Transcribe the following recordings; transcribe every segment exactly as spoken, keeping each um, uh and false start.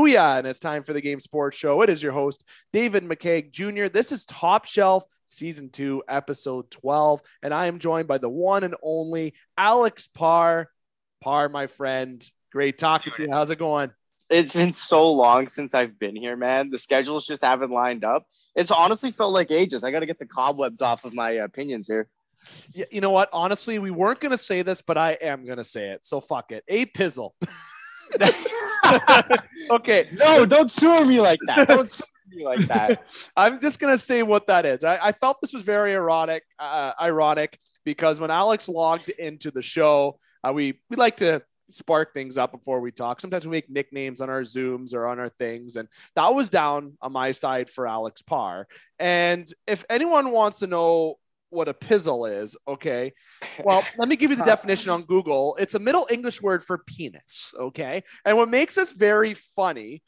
Booyah! And it's time for the Game Sports Show. It is your host, David McCaig Junior This is Top Shelf, Season two, Episode twelve. And I am joined by the one and only Alex Parr. Parr, my friend. Great talking to you. How's it going? It's been so long since I've been here, man. The schedules just haven't lined up. It's honestly felt like ages. I got to get the cobwebs off of my opinions here. Yeah, you know what? Honestly, we weren't going to say this, but I am going to say it. So fuck it. A pizzle. Okay. No, don't sue me like that. Don't sue me like that. I'm just going to say what that is. I, I felt this was very ironic, uh, ironic because when Alex logged into the show, uh, we, we like to spark things up before we talk. Sometimes we make nicknames on our Zooms or on our things. And that was down on my side for Alex Parr. And if anyone wants to know what a pizzle is. Okay. Well, let me give you the definition on Google. It's a Middle English word for penis. Okay. And what makes this very funny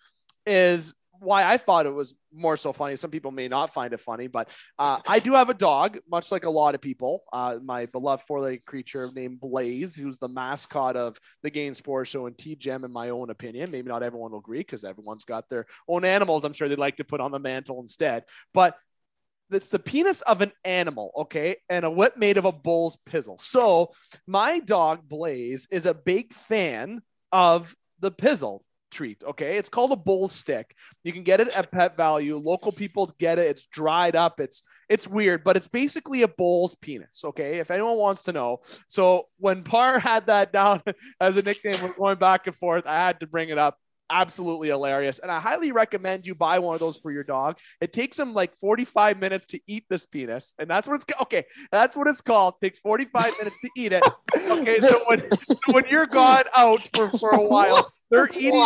is why I thought it was more so funny. Some people may not find it funny, but uh, I do have a dog, much like a lot of people, uh, my beloved four-legged creature named Blaze, who's the mascot of the Game Sports Show and T G E M, in my own opinion. Maybe not everyone will agree because everyone's got their own animals. I'm sure they'd like to put on the mantle instead, but it's the penis of an animal, okay, and a whip made of a bull's pizzle. So my dog, Blaze, is a big fan of the pizzle treat, okay? It's called a bull stick. You can get it at Pet Value. Local people get it. It's dried up. It's it's weird, but it's basically a bull's penis, okay, if anyone wants to know. So when Parr had that down as a nickname, we're going back and forth. I had to bring it up. Absolutely hilarious. And I highly recommend you buy one of those for your dog. It takes them like forty-five minutes to eat this penis. And that's what it's okay. That's what it's called. It takes forty-five minutes to eat it. Okay. So when, so when you're gone out for, for a while, they're eating,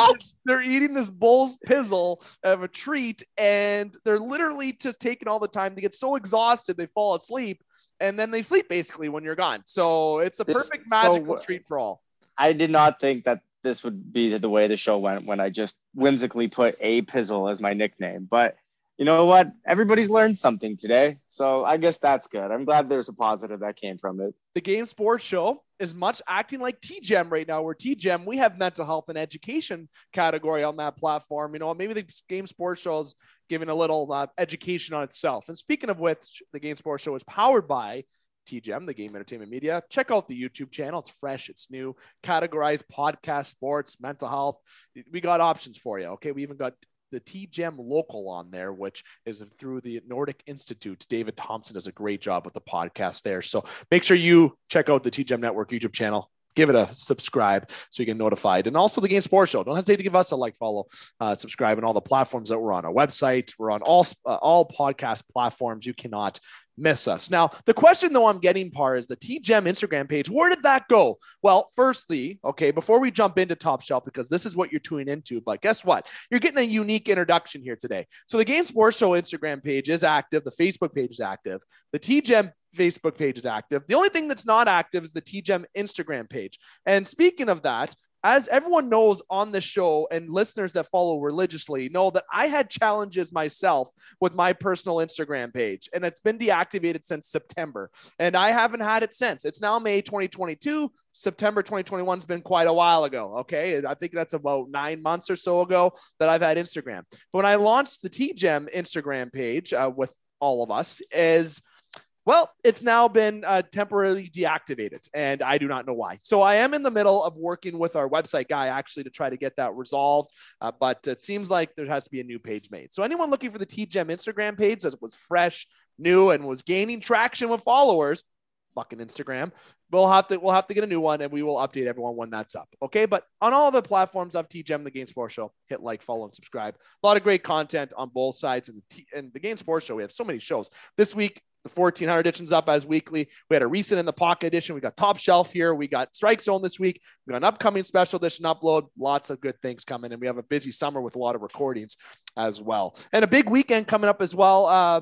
they're eating this bull's pizzle of a treat. And they're literally just taking all the time. They get so exhausted. They fall asleep and then they sleep basically when you're gone. So it's a perfect it's magical so, treat for all. I did not think that this would be the way the show went when I just whimsically put a pizzle as my nickname. But you know what? Everybody's learned something today. So I guess that's good. I'm glad there's a positive that came from it. The Game Sports Show is much acting like T G E M right now, where T G E M, we have mental health and education category on that platform. You know, maybe the Game Sports Show is giving a little uh, education on itself. And speaking of which, the Game Sports Show is powered by T G E M, the Game Entertainment Media. Check out the YouTube channel. It's fresh. It's new. Categorized podcast, sports, mental health. We got options for you. Okay. We even got the T G E M local on there, which is through the Nordic Institute. David Thompson does a great job with the podcast there. So make sure you check out the T G E M Network YouTube channel. Give it a subscribe so you get notified. And also the Game Sports Show. Don't hesitate to give us a like, follow, uh, subscribe, and all the platforms that we're on. Our website, we're on all, uh, all podcast platforms. You cannot miss us. Now, the question, though, I'm getting, Par, is the T G E M Instagram page. Where did that go? Well, firstly, okay, before we jump into Top Shelf, because this is what you're tuning into, but guess what? You're getting a unique introduction here today. So the Game Sports Show Instagram page is active. The Facebook page is active. The T G E M Facebook page is active. The only thing that's not active is the T G E M Instagram page. And speaking of that, as everyone knows on the show and listeners that follow religiously know that I had challenges myself with my personal Instagram page, and it's been deactivated since September, and I haven't had it since. It's now May twenty twenty-two. September twenty twenty-one has been quite a while ago. Okay. I think that's about nine months or so ago that I've had Instagram. But when I launched the T G E M Instagram page uh, with all of us is Well, it's now been uh, temporarily deactivated, and I do not know why. So I am in the middle of working with our website guy, actually, to try to get that resolved, uh, but it seems like there has to be a new page made. So anyone looking for the T G E M Instagram page that was fresh, new, and was gaining traction with followers, fucking Instagram, we'll have to we'll have to get a new one, and we will update everyone when that's up, okay? But on all the platforms of T G E M, the Game Sports Show, hit like, follow, and subscribe. A lot of great content on both sides, and the, T- and the Game Sports Show, we have so many shows. This week, the fourteen hundred edition's up as weekly. We had a recent in the pocket edition. We got Top Shelf here. We got Strike Zone this week. We got an upcoming special edition upload. Lots of good things coming. And we have a busy summer with a lot of recordings as well. And a big weekend coming up as well. Uh,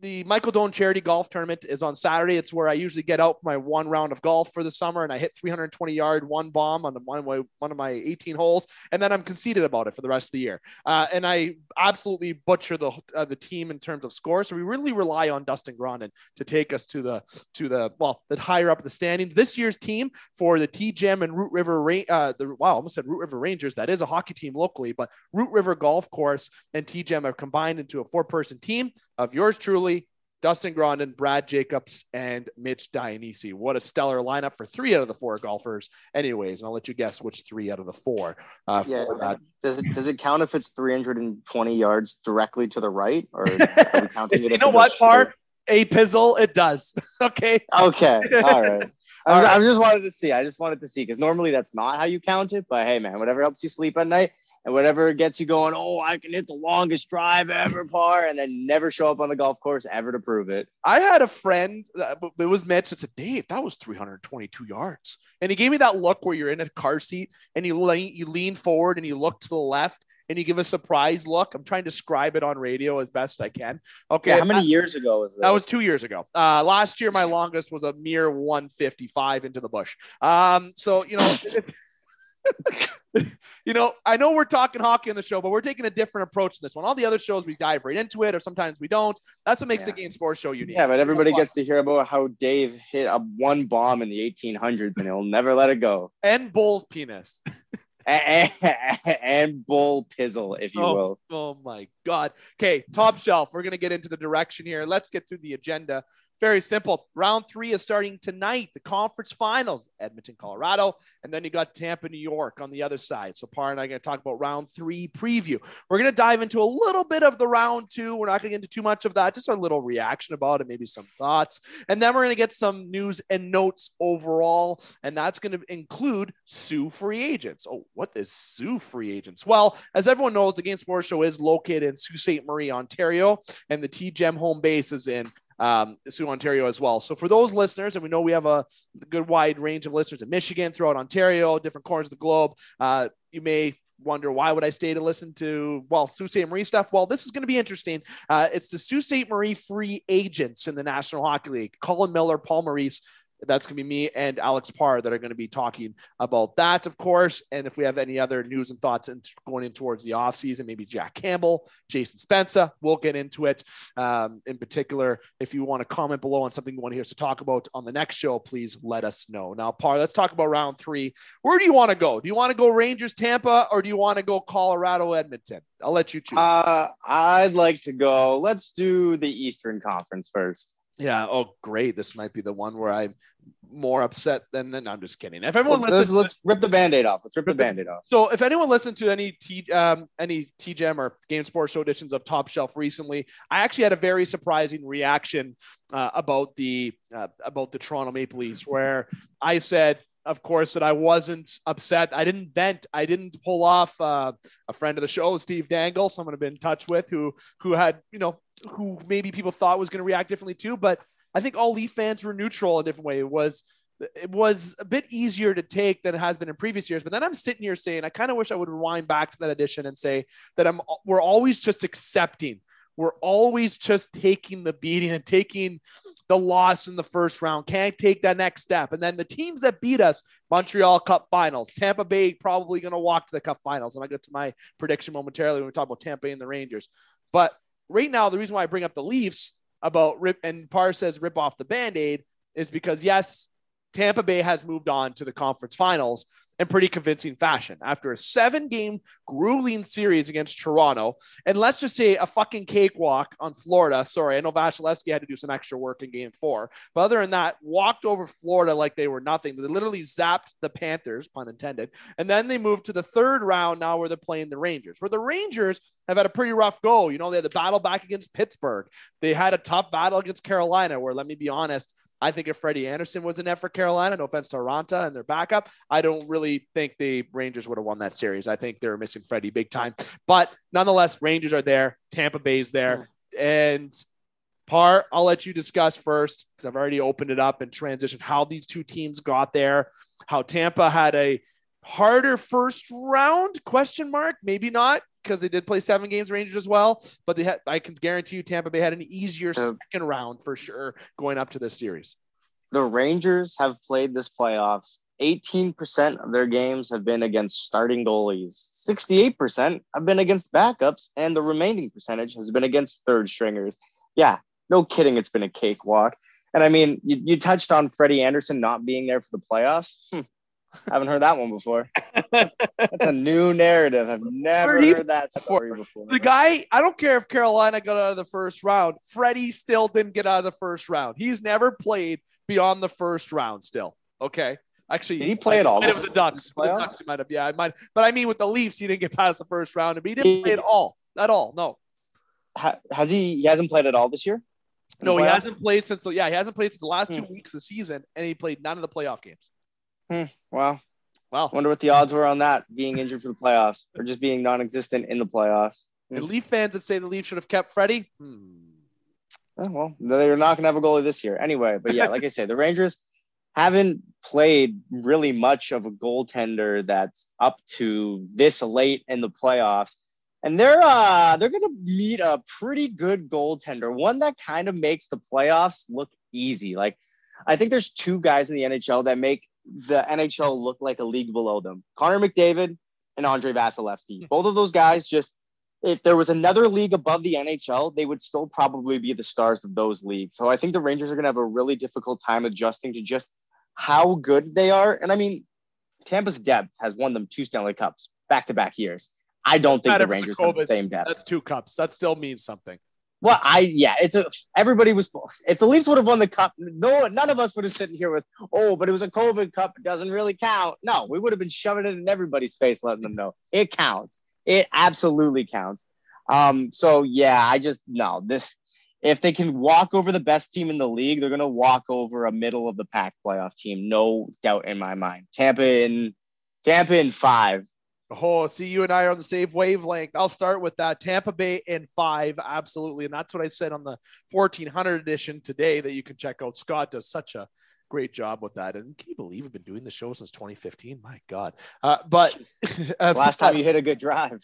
the Michael Doan charity golf tournament is on Saturday. It's where I usually get out my one round of golf for the summer, and I hit three hundred twenty yard one bomb on the one way, one of my eighteen holes. And then I'm conceited about it for the rest of the year. Uh, and I absolutely butcher the, uh, the team in terms of score. So we really rely on Dustin Grondin to take us to the, to the, well, the higher up the standings. This year's team for the T G E M and Root River, uh, the, wow, I almost said Root River Rangers. That is a hockey team locally, but Root River Golf Course and T G E M are combined into a four person team of yours truly, Dustin Grondin, Brad Jacobs, and Mitch Dianisi. What a stellar lineup for three out of the four golfers. Anyways, and I'll let you guess which three out of the four. Uh, yeah, for that. Does it does it count if it's three hundred twenty yards directly to the right, or are we counting it? You know what, Parr? A pizzle, it does. Okay. Okay. All right. I right. just wanted to see. I just wanted to see because normally that's not how you count it. But hey, man, whatever helps you sleep at night. And whatever gets you going, oh, I can hit the longest drive ever, Parr, and then never show up on the golf course ever to prove it. I had a friend, uh, it was Mitch, that said, Dave, that was three hundred twenty-two yards. And he gave me that look where you're in a car seat and you lean, you lean forward and you look to the left and you give a surprise look. I'm trying to describe it on radio as best I can. Okay. Yeah, how many that, years ago was that? That was two years ago. Uh, last year, my longest was a mere one fifty-five into the bush. Um, so, you know, it's, you know, I know we're talking hockey on the show, but we're taking a different approach to this one. All the other shows, we dive right into it, or sometimes we don't. That's what makes yeah. the Game Sports Show unique. Yeah, but everybody gets to hear about how Dave hit a one bomb in the eighteen hundreds, and he'll never let it go. And Bull's penis. and, and, and Bull pizzle, if you oh, will. Oh, my God. Okay, Top Shelf. We're going to get into the direction here. Let's get through the agenda. Very simple. Round three is starting tonight. The conference finals, Edmonton, Colorado, and then you got Tampa, New York on the other side. So Parr and I are going to talk about round three preview. We're going to dive into a little bit of the round two. We're not going to get into too much of that. Just a little reaction about it, maybe some thoughts. And then we're going to get some news and notes overall. And that's going to include Sioux free agents. Oh, what is Sioux free agents? Well, as everyone knows, the Game Sports Show is located in Sault Ste. Marie, Ontario, and the T G E M home base is in Um, Sioux, Ontario as well. So for those listeners, and we know we have a good wide range of listeners in Michigan, throughout Ontario, different corners of the globe, uh, you may wonder, why would I stay to listen to, well, Sault Ste. Marie stuff? Well, this is going to be interesting. Uh, it's the Sault Ste. Marie free agents in the National Hockey League. Colin Miller, Paul Maurice, that's going to be me and Alex Parr that are going to be talking about that, of course. And if we have any other news and thoughts in, going in towards the offseason, maybe Jack Campbell, Jason Spencer, we'll get into it. Um, in particular, if you want to comment below on something you want to hear us to talk about on the next show, please let us know. Now, Parr, let's talk about round three. Where do you want to go? Do you want to go Rangers, Tampa, or do you want to go Colorado, Edmonton? I'll let you choose. Uh, I'd like to go. Let's do the Eastern Conference first. Yeah. Oh, great. This might be the one where I'm more upset than, than no, I'm just kidding. If everyone let's, listens, let's rip the Band-Aid off. Let's rip the Band-Aid off. So if anyone listened to any T, um, any T G E M or Game Sports Show editions of Top Shelf recently, I actually had a very surprising reaction uh, about the, uh, about the Toronto Maple Leafs, where I said, of course, that I wasn't upset. I didn't vent. I didn't pull off uh, a friend of the show, Steve Dangle, someone I've been in touch with who, who had, you know, who maybe people thought was going to react differently too, but I think all Leaf fans were neutral in a different way. It was, it was a bit easier to take than it has been in previous years, but then I'm sitting here saying, I kind of wish I would rewind back to that edition and say that I'm, we're always just accepting. We're always just taking the beating and taking the loss in the first round. Can't take that next step. And then the teams that beat us, Montreal Cup Finals, Tampa Bay probably going to walk to the Cup Finals. And I'll get to my prediction momentarily when we talk about Tampa Bay and the Rangers. But right now, the reason why I bring up the Leafs about rip and Parr says rip off the Band-Aid is because, yes, Tampa Bay has moved on to the conference finals in pretty convincing fashion after a seven game grueling series against Toronto. And let's just say a fucking cakewalk on Florida. Sorry. I know Vasilevskiy had to do some extra work in game four, but other than that, walked over Florida like they were nothing. They literally zapped the Panthers, pun intended. And then they moved to the third round. Now where they're playing the Rangers, where the Rangers have had a pretty rough go. You know, they had the battle back against Pittsburgh. They had a tough battle against Carolina, where, let me be honest, I think if Freddie Anderson was in there for Carolina, no offense to Aranta and their backup, I don't really think the Rangers would have won that series. I think they were missing Freddie big time. But nonetheless, Rangers are there. Tampa Bay's there. And Parr, I'll let you discuss first, because I've already opened it up and transitioned, how these two teams got there, how Tampa had a harder first round, question mark, maybe not, because they did play seven games Rangers as well, but they had, I can guarantee you Tampa Bay had an easier uh, second round for sure going up to this series. The Rangers have played this playoffs. eighteen percent of their games have been against starting goalies. sixty-eight percent have been against backups, and the remaining percentage has been against third stringers. Yeah, no kidding. It's been a cakewalk. And I mean, you, you touched on Freddie Anderson not being there for the playoffs. Hmm. I haven't heard that one before. That's a new narrative. I've never Freddie heard that story before. before. The guy, I don't care if Carolina got out of the first round. Freddie still didn't get out of the first round. He's never played beyond the first round still. Okay. Actually, did he play at all? It was the Ducks. The Ducks might have, yeah, I might. But I mean, with the Leafs, he didn't get past the first round, and he didn't he, play at all. At all, no. Ha, has he? He hasn't played at all this year. No, he hasn't played since. The, yeah, he hasn't played since the last hmm. two weeks of the season, and he played none of the playoff games. Hmm. Wow. Wow. Wonder what the odds were on that being injured for the playoffs, or just being non-existent in the playoffs. Hmm. And Leaf fans that say the Leafs should have kept Freddie. Hmm. Oh, well, they're not going to have a goalie this year, anyway. But yeah, like I say, the Rangers haven't played really much of a goaltender that's up to this late in the playoffs. And they're uh, they're going to meet a pretty good goaltender, one that kind of makes the playoffs look easy. Like, I think there's two guys in the N H L that make the N H L look like a league below them. Connor McDavid and Andrei Vasilevskiy. Both of those guys just, if there was another league above the N H L, they would still probably be the stars of those leagues. So I think the Rangers are going to have a really difficult time adjusting to just how good they are. And I mean, Tampa's depth has won them two Stanley Cups back-to-back years. I don't think the Rangers have the same depth. That's two cups. That still means something. Well, I, yeah, it's a, everybody was, if the Leafs would have won the cup, no, none of us would have sitting here with, oh, but it was a COVID cup. It doesn't really count. No, we would have been shoving it in everybody's face, letting them know it counts. It absolutely counts. Um, so yeah, I just, no, this, if they can walk over the best team in the league, they're going to walk over a middle of the pack playoff team. No doubt in my mind. Tampa in Tampa in five. Oh, see, you and I are on the same wavelength. I'll start with that. Tampa Bay in five. Absolutely. And that's what I said on the fourteen hundred edition today that you can check out. Scott does such a great job with that. And can you believe we've been doing the show since twenty fifteen? My God. Uh, but uh, last time you hit a good drive.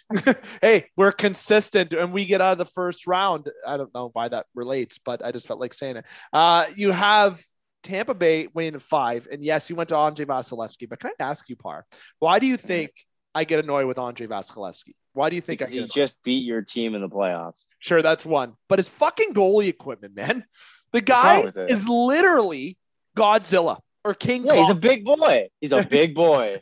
Hey, we're consistent and we get out of the first round. I don't know why that relates, but I just felt like saying it. Uh, you have Tampa Bay winning five. And yes, you went to Andrei Vasilevskiy, but can I ask you, Parr, why do you think I get annoyed with Andrei Vasilevskiy? Why do you think? Because I he just beat your team in the playoffs. Sure. That's one, but it's fucking goalie equipment, man. The guy is literally Godzilla or King yeah, Kong. He's a big boy. He's a big boy.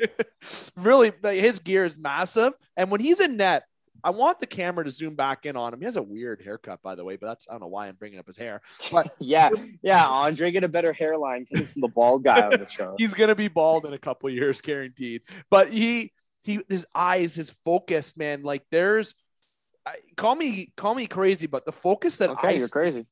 Really, his gear is massive. And when he's in net, I want the camera to zoom back in on him. He has a weird haircut, by the way, but that's, I don't know why I'm bringing up his hair. But yeah, yeah, Andre get a better hairline because he's the bald guy on the show. He's going to be bald in a couple of years, guaranteed. But he, he, his eyes, his focus, man, like there's, I, call me, call me crazy, but the focus that okay, I, you're crazy.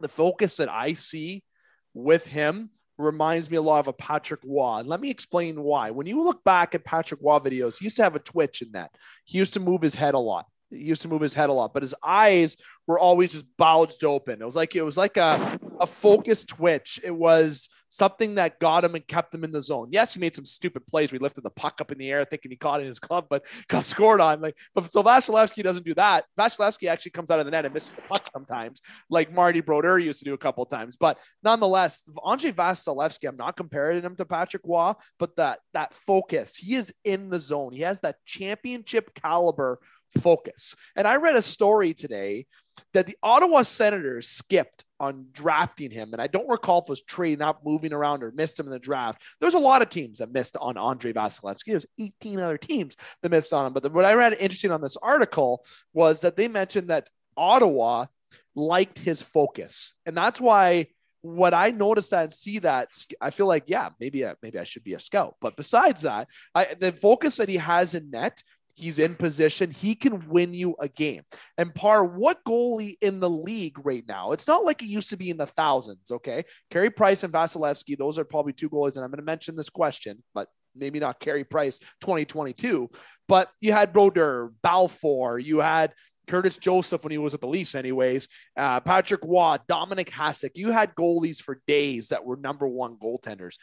The focus that I see with him reminds me a lot of a Patrick Roy. And let me explain why. When you look back at Patrick Roy videos, he used to have a twitch in that. He used to move his head a lot. He used to move his head a lot, but his eyes were always just bulged open. It was like, it was like a, a focused twitch. It was something that got him and kept him in the zone. Yes, he made some stupid plays. We lifted the puck up in the air thinking he caught it in his glove, but got scored on. Like, but so Vasilevskiy doesn't do that. Vasilevskiy actually comes out of the net and misses the puck sometimes, like Marty Brodeur used to do a couple of times. But nonetheless, Andrei Vasilevskiy, I'm not comparing him to Patrick Roy, but that, that focus, he is in the zone. He has that championship caliber focus. And I read a story today that the Ottawa Senators skipped on drafting him. And I don't recall if it was trading up, moving around, or missed him in the draft. There's a lot of teams that missed on Andrei Vasilevskiy. There's eighteen other teams that missed on him. But the, what I read interesting on this article was that they mentioned that Ottawa liked his focus. And that's why what I noticed that and see that, I feel like, yeah, maybe, I, maybe I should be a scout. But besides that, I, the focus that he has in net, he's in position. He can win you a game. And Parr, what goalie in the league right now? It's not like it used to be in the thousands, okay? Carey Price and Vasilevskiy, those are probably two goalies, and I'm going to mention this question, but maybe not Carey Price twenty twenty-two. But you had Brodeur, Balfour, you had Curtis Joseph when he was at the Leafs anyways, uh, Patrick Roy, Dominic Hasek. You had goalies for days that were number one goaltenders.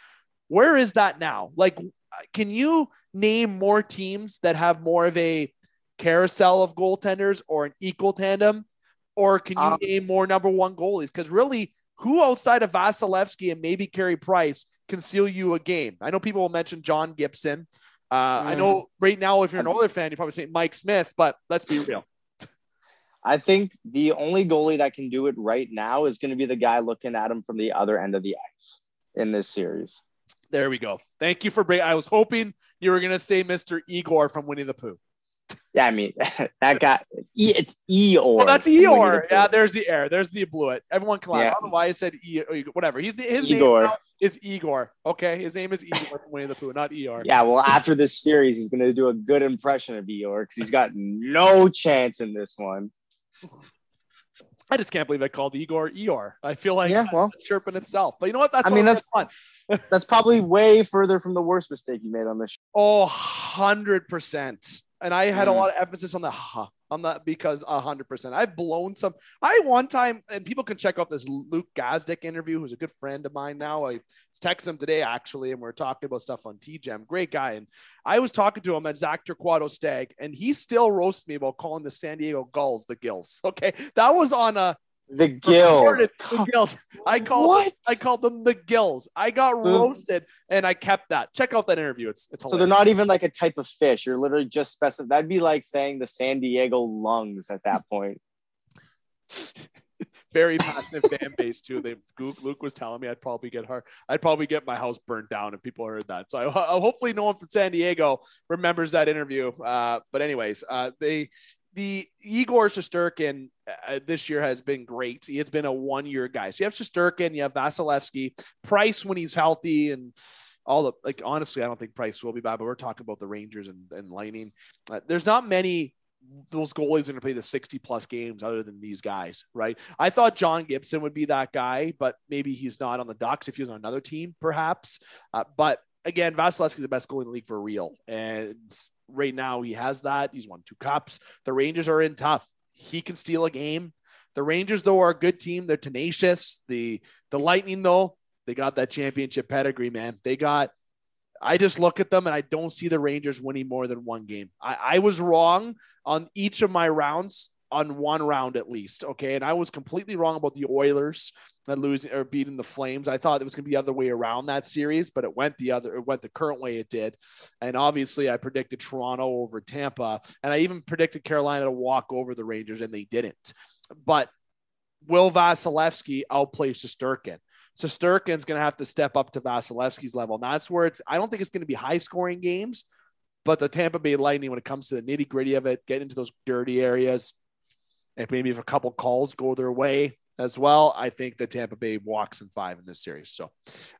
Where is that now? Like, can you name more teams that have more of a carousel of goaltenders or an equal tandem? Or can you um, name more number one goalies? Because really, who outside of Vasilevskiy and maybe Carey Price can seal you a game? I know people will mention John Gibson. Uh, mm. I know right now, if you're an Oilers fan, you probably say Mike Smith, but let's be real. I think the only goalie that can do it right now is going to be the guy looking at him from the other end of the ice in this series. There we go. Thank you for bringing. I was hoping you were going to say Mister Igor from Winnie the Pooh. Yeah, I mean, that guy, it's Eeyore. Oh, that's Eeyore. The yeah, there's the air. There's the blew it. Everyone collapsed. Yeah. I don't know why I said e- whatever. He's, his Igor. name is Igor. Okay, his name is Igor from Winnie the Pooh, not Eeyore. Yeah, well, after this series, he's going to do a good impression of Eeyore because he's got no chance in this one. I just can't believe I called Igor Eeyore. I feel like yeah, well, that's chirping itself. But you know what? That's I mean, that's fun. That's probably way further from the worst mistake you made on this show. Oh, one hundred percent. And I had mm. a lot of emphasis on the ha, on that because one hundred percent. I've blown some. I one time, and people can check out this Luke Gazdick interview, who's a good friend of mine now. I texted him today, actually, and we were talking about stuff on T G E M. Great guy. And I was talking to him at Zach Torquato Stag, and he still roasts me about calling the San Diego Gulls the Gills. Okay. That was on a. The Gills. The Gills. I called what? I called them the Gills. I got the, roasted and I kept that. Check out that interview. It's it's hilarious. So they're not even like a type of fish. You're literally just specific. That'd be like saying the San Diego lungs at that point. Very passionate fan base too. They Luke was telling me I'd probably get hard. I'd probably get my house burned down if people heard that. So I, I, hopefully no one from San Diego remembers that interview. Uh, but anyways, uh, they. The Igor Shesterkin uh, this year has been great. He has been a one-year guy. So you have Shesterkin, you have Vasilevskiy, Price when he's healthy, and all the like. Honestly, I don't think Price will be bad, but we're talking about the Rangers and, and Lightning. Uh, there's not many those goalies going to play the sixty-plus games other than these guys, right? I thought John Gibson would be that guy, but maybe he's not on the Ducks if he was on another team, perhaps. Uh, but again, Vasilevskiy is the best goalie in the league for real, and right now he has that. He's won two cups. The Rangers are in tough. He can steal a game. The Rangers, though, are a good team. They're tenacious. The the Lightning, though, they got that championship pedigree, man. They got – I just look at them, and I don't see the Rangers winning more than one game. I, I was wrong on each of my rounds, on one round at least, okay? And I was completely wrong about the Oilers that losing or beating the Flames. I thought it was going to be the other way around that series, but it went the other, it went the current way it did. And obviously I predicted Toronto over Tampa, and I even predicted Carolina to walk over the Rangers, and they didn't. But will Vasilevskiy outplay Shesterkin? Shesterkin's going to have to step up to Vasilevsky's level. And that's where it's, I don't think it's going to be high scoring games, but the Tampa Bay Lightning, when it comes to the nitty gritty of it, get into those dirty areas, and maybe if a couple calls go their way as well, I think that Tampa Bay walks in five in this series. So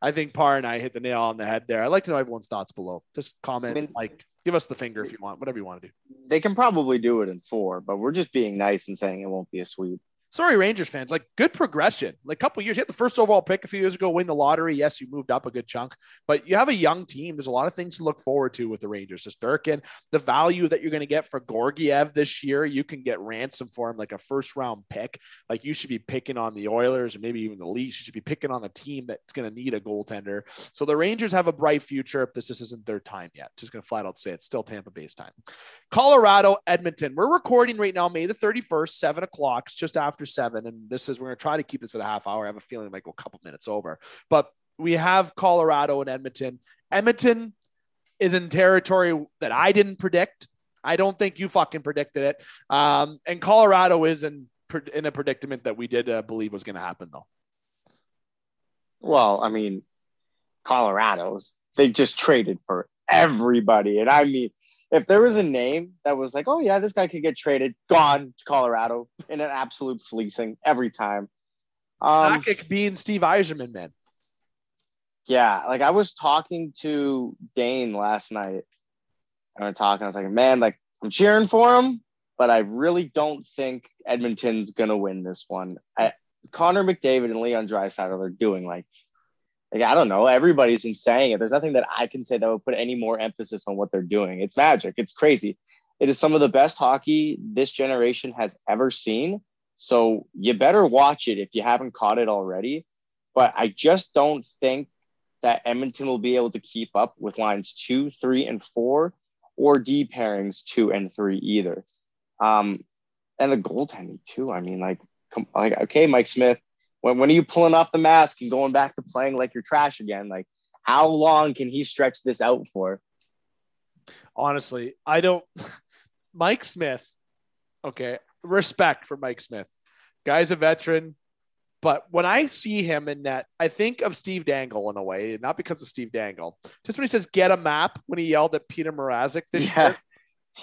I think Parr and I hit the nail on the head there. I'd like to know everyone's thoughts below. Just comment, I mean, like, give us the finger if you want, whatever you want to do. They can probably do it in four, but we're just being nice and saying it won't be a sweep. Sorry, Rangers fans, like good progression. Like a couple years, you had the first overall pick a few years ago, win the lottery. Yes, you moved up a good chunk, but you have a young team. There's a lot of things to look forward to with the Rangers. Shesterkin, the value that you're going to get for Gorgiev this year, you can get ransom for him, like a first round pick. Like you should be picking on the Oilers or maybe even the Leafs. You should be picking on a team that's going to need a goaltender. So the Rangers have a bright future if this just isn't their time yet. Just going to flat out say it's still Tampa Bay's time. Colorado, Edmonton. We're recording right now, May the thirty-first, seven o'clock. It's just after seven, and this is, we're going to try to keep this at a half hour. I have a feeling it might go a couple minutes over, but we have Colorado and Edmonton. Edmonton is in territory that I didn't predict. I don't think you fucking predicted it. Um, and Colorado is in, in a predicament that we did uh, believe was going to happen though. Well, I mean, Colorado's, they just traded for everybody. And I mean, if there was a name that was like, oh, yeah, this guy could get traded, gone to Colorado in an absolute fleecing every time. Um, Sakic being Steve Yzerman, man. Yeah, like I was talking to Dane last night. And we're talking, I was like, man, like I'm cheering for him, but I really don't think Edmonton's going to win this one. I, Connor McDavid and Leon Draisaitl are doing like, Like, I don't know. Everybody's been saying it. There's nothing that I can say that would put any more emphasis on what they're doing. It's magic. It's crazy. It is some of the best hockey this generation has ever seen. So you better watch it if you haven't caught it already. But I just don't think that Edmonton will be able to keep up with lines two, three, and four. or D pairings two and three either. Um, and the goaltending too. I mean, like, come, like okay, Mike Smith, when when are you pulling off the mask and going back to playing like you're trash again? Like, how long can he stretch this out for? Honestly, I don't. Mike Smith. Okay, respect for Mike Smith. Guy's a veteran. But when I see him in net, I think of Steve Dangle in a way, not because of Steve Dangle. Just when he says, get a map, when he yelled at Peter Mrazek this yeah. year.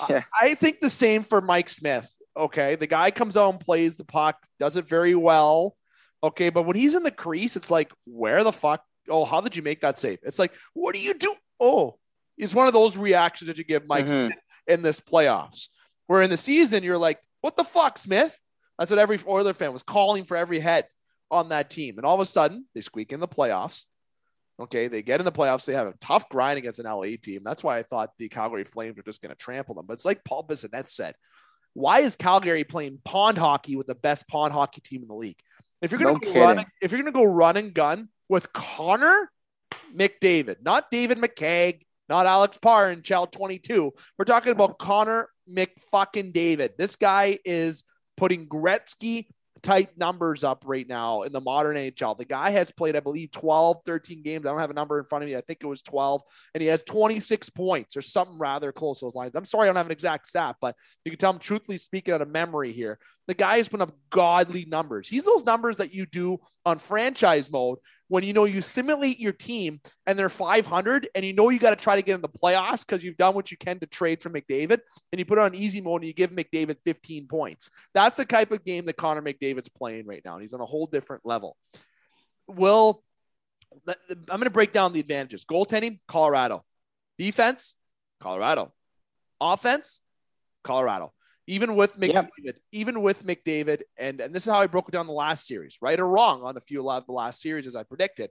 Yeah. I, I think the same for Mike Smith. Okay, the guy comes out and plays the puck, does it very well. Okay, but when he's in the crease, it's like, where the fuck? Oh, how did you make that save? It's like, what do you do? Oh, it's one of those reactions that you give Mike mm-hmm. in this playoffs. Where in the season, you're like, what the fuck, Smith? That's what every Oilers fan was calling for every head on that team. And all of a sudden they squeak in the playoffs. Okay. They get in the playoffs. They have a tough grind against an L A team. That's why I thought the Calgary Flames were just going to trample them. But it's like Paul Bissonnette said, why is Calgary playing pond hockey with the best pond hockey team in the league? If you're going to no go run, if you're going to go run and gun with Connor McDavid, not David McCaig, not Alex Parr in Child twenty-two, we're talking about Connor McFucking David. This guy is putting Gretzky type numbers up right now in the modern N H L. The guy has played, I believe, twelve, thirteen games. I don't have a number in front of me. I think it was twelve, and he has twenty-six points or something rather close to those lines. I'm sorry, I don't have an exact stat, but you can tell I'm truthfully speaking out of memory here. The guy has put up godly numbers. He's those numbers that you do on franchise mode when you know you simulate your team and they're five hundred and you know you got to try to get in the playoffs because you've done what you can to trade for McDavid, and you put it on easy mode and you give McDavid fifteen points. That's the type of game that Connor McDavid's playing right now, and he's on a whole different level. Will, I'm going to break down the advantages. Goaltending, Colorado. Defense, Colorado. Offense, Colorado. Even with McDavid, yeah. even with McDavid, and, and this is how I broke it down the last series, right or wrong on a few of the last series, as I predicted,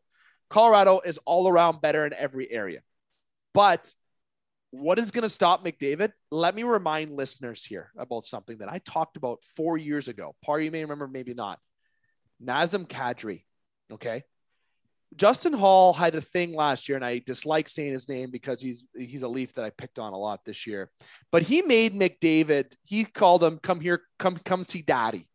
Colorado is all around better in every area. But what is going to stop McDavid? Let me remind listeners here about something that I talked about four years ago. Par, you may remember, maybe not. Nazem Kadri, okay? Justin Hall had a thing last year, and I dislike saying his name because he's he's a Leaf that I picked on a lot this year. But he made McDavid, he called him, come here, come come see daddy.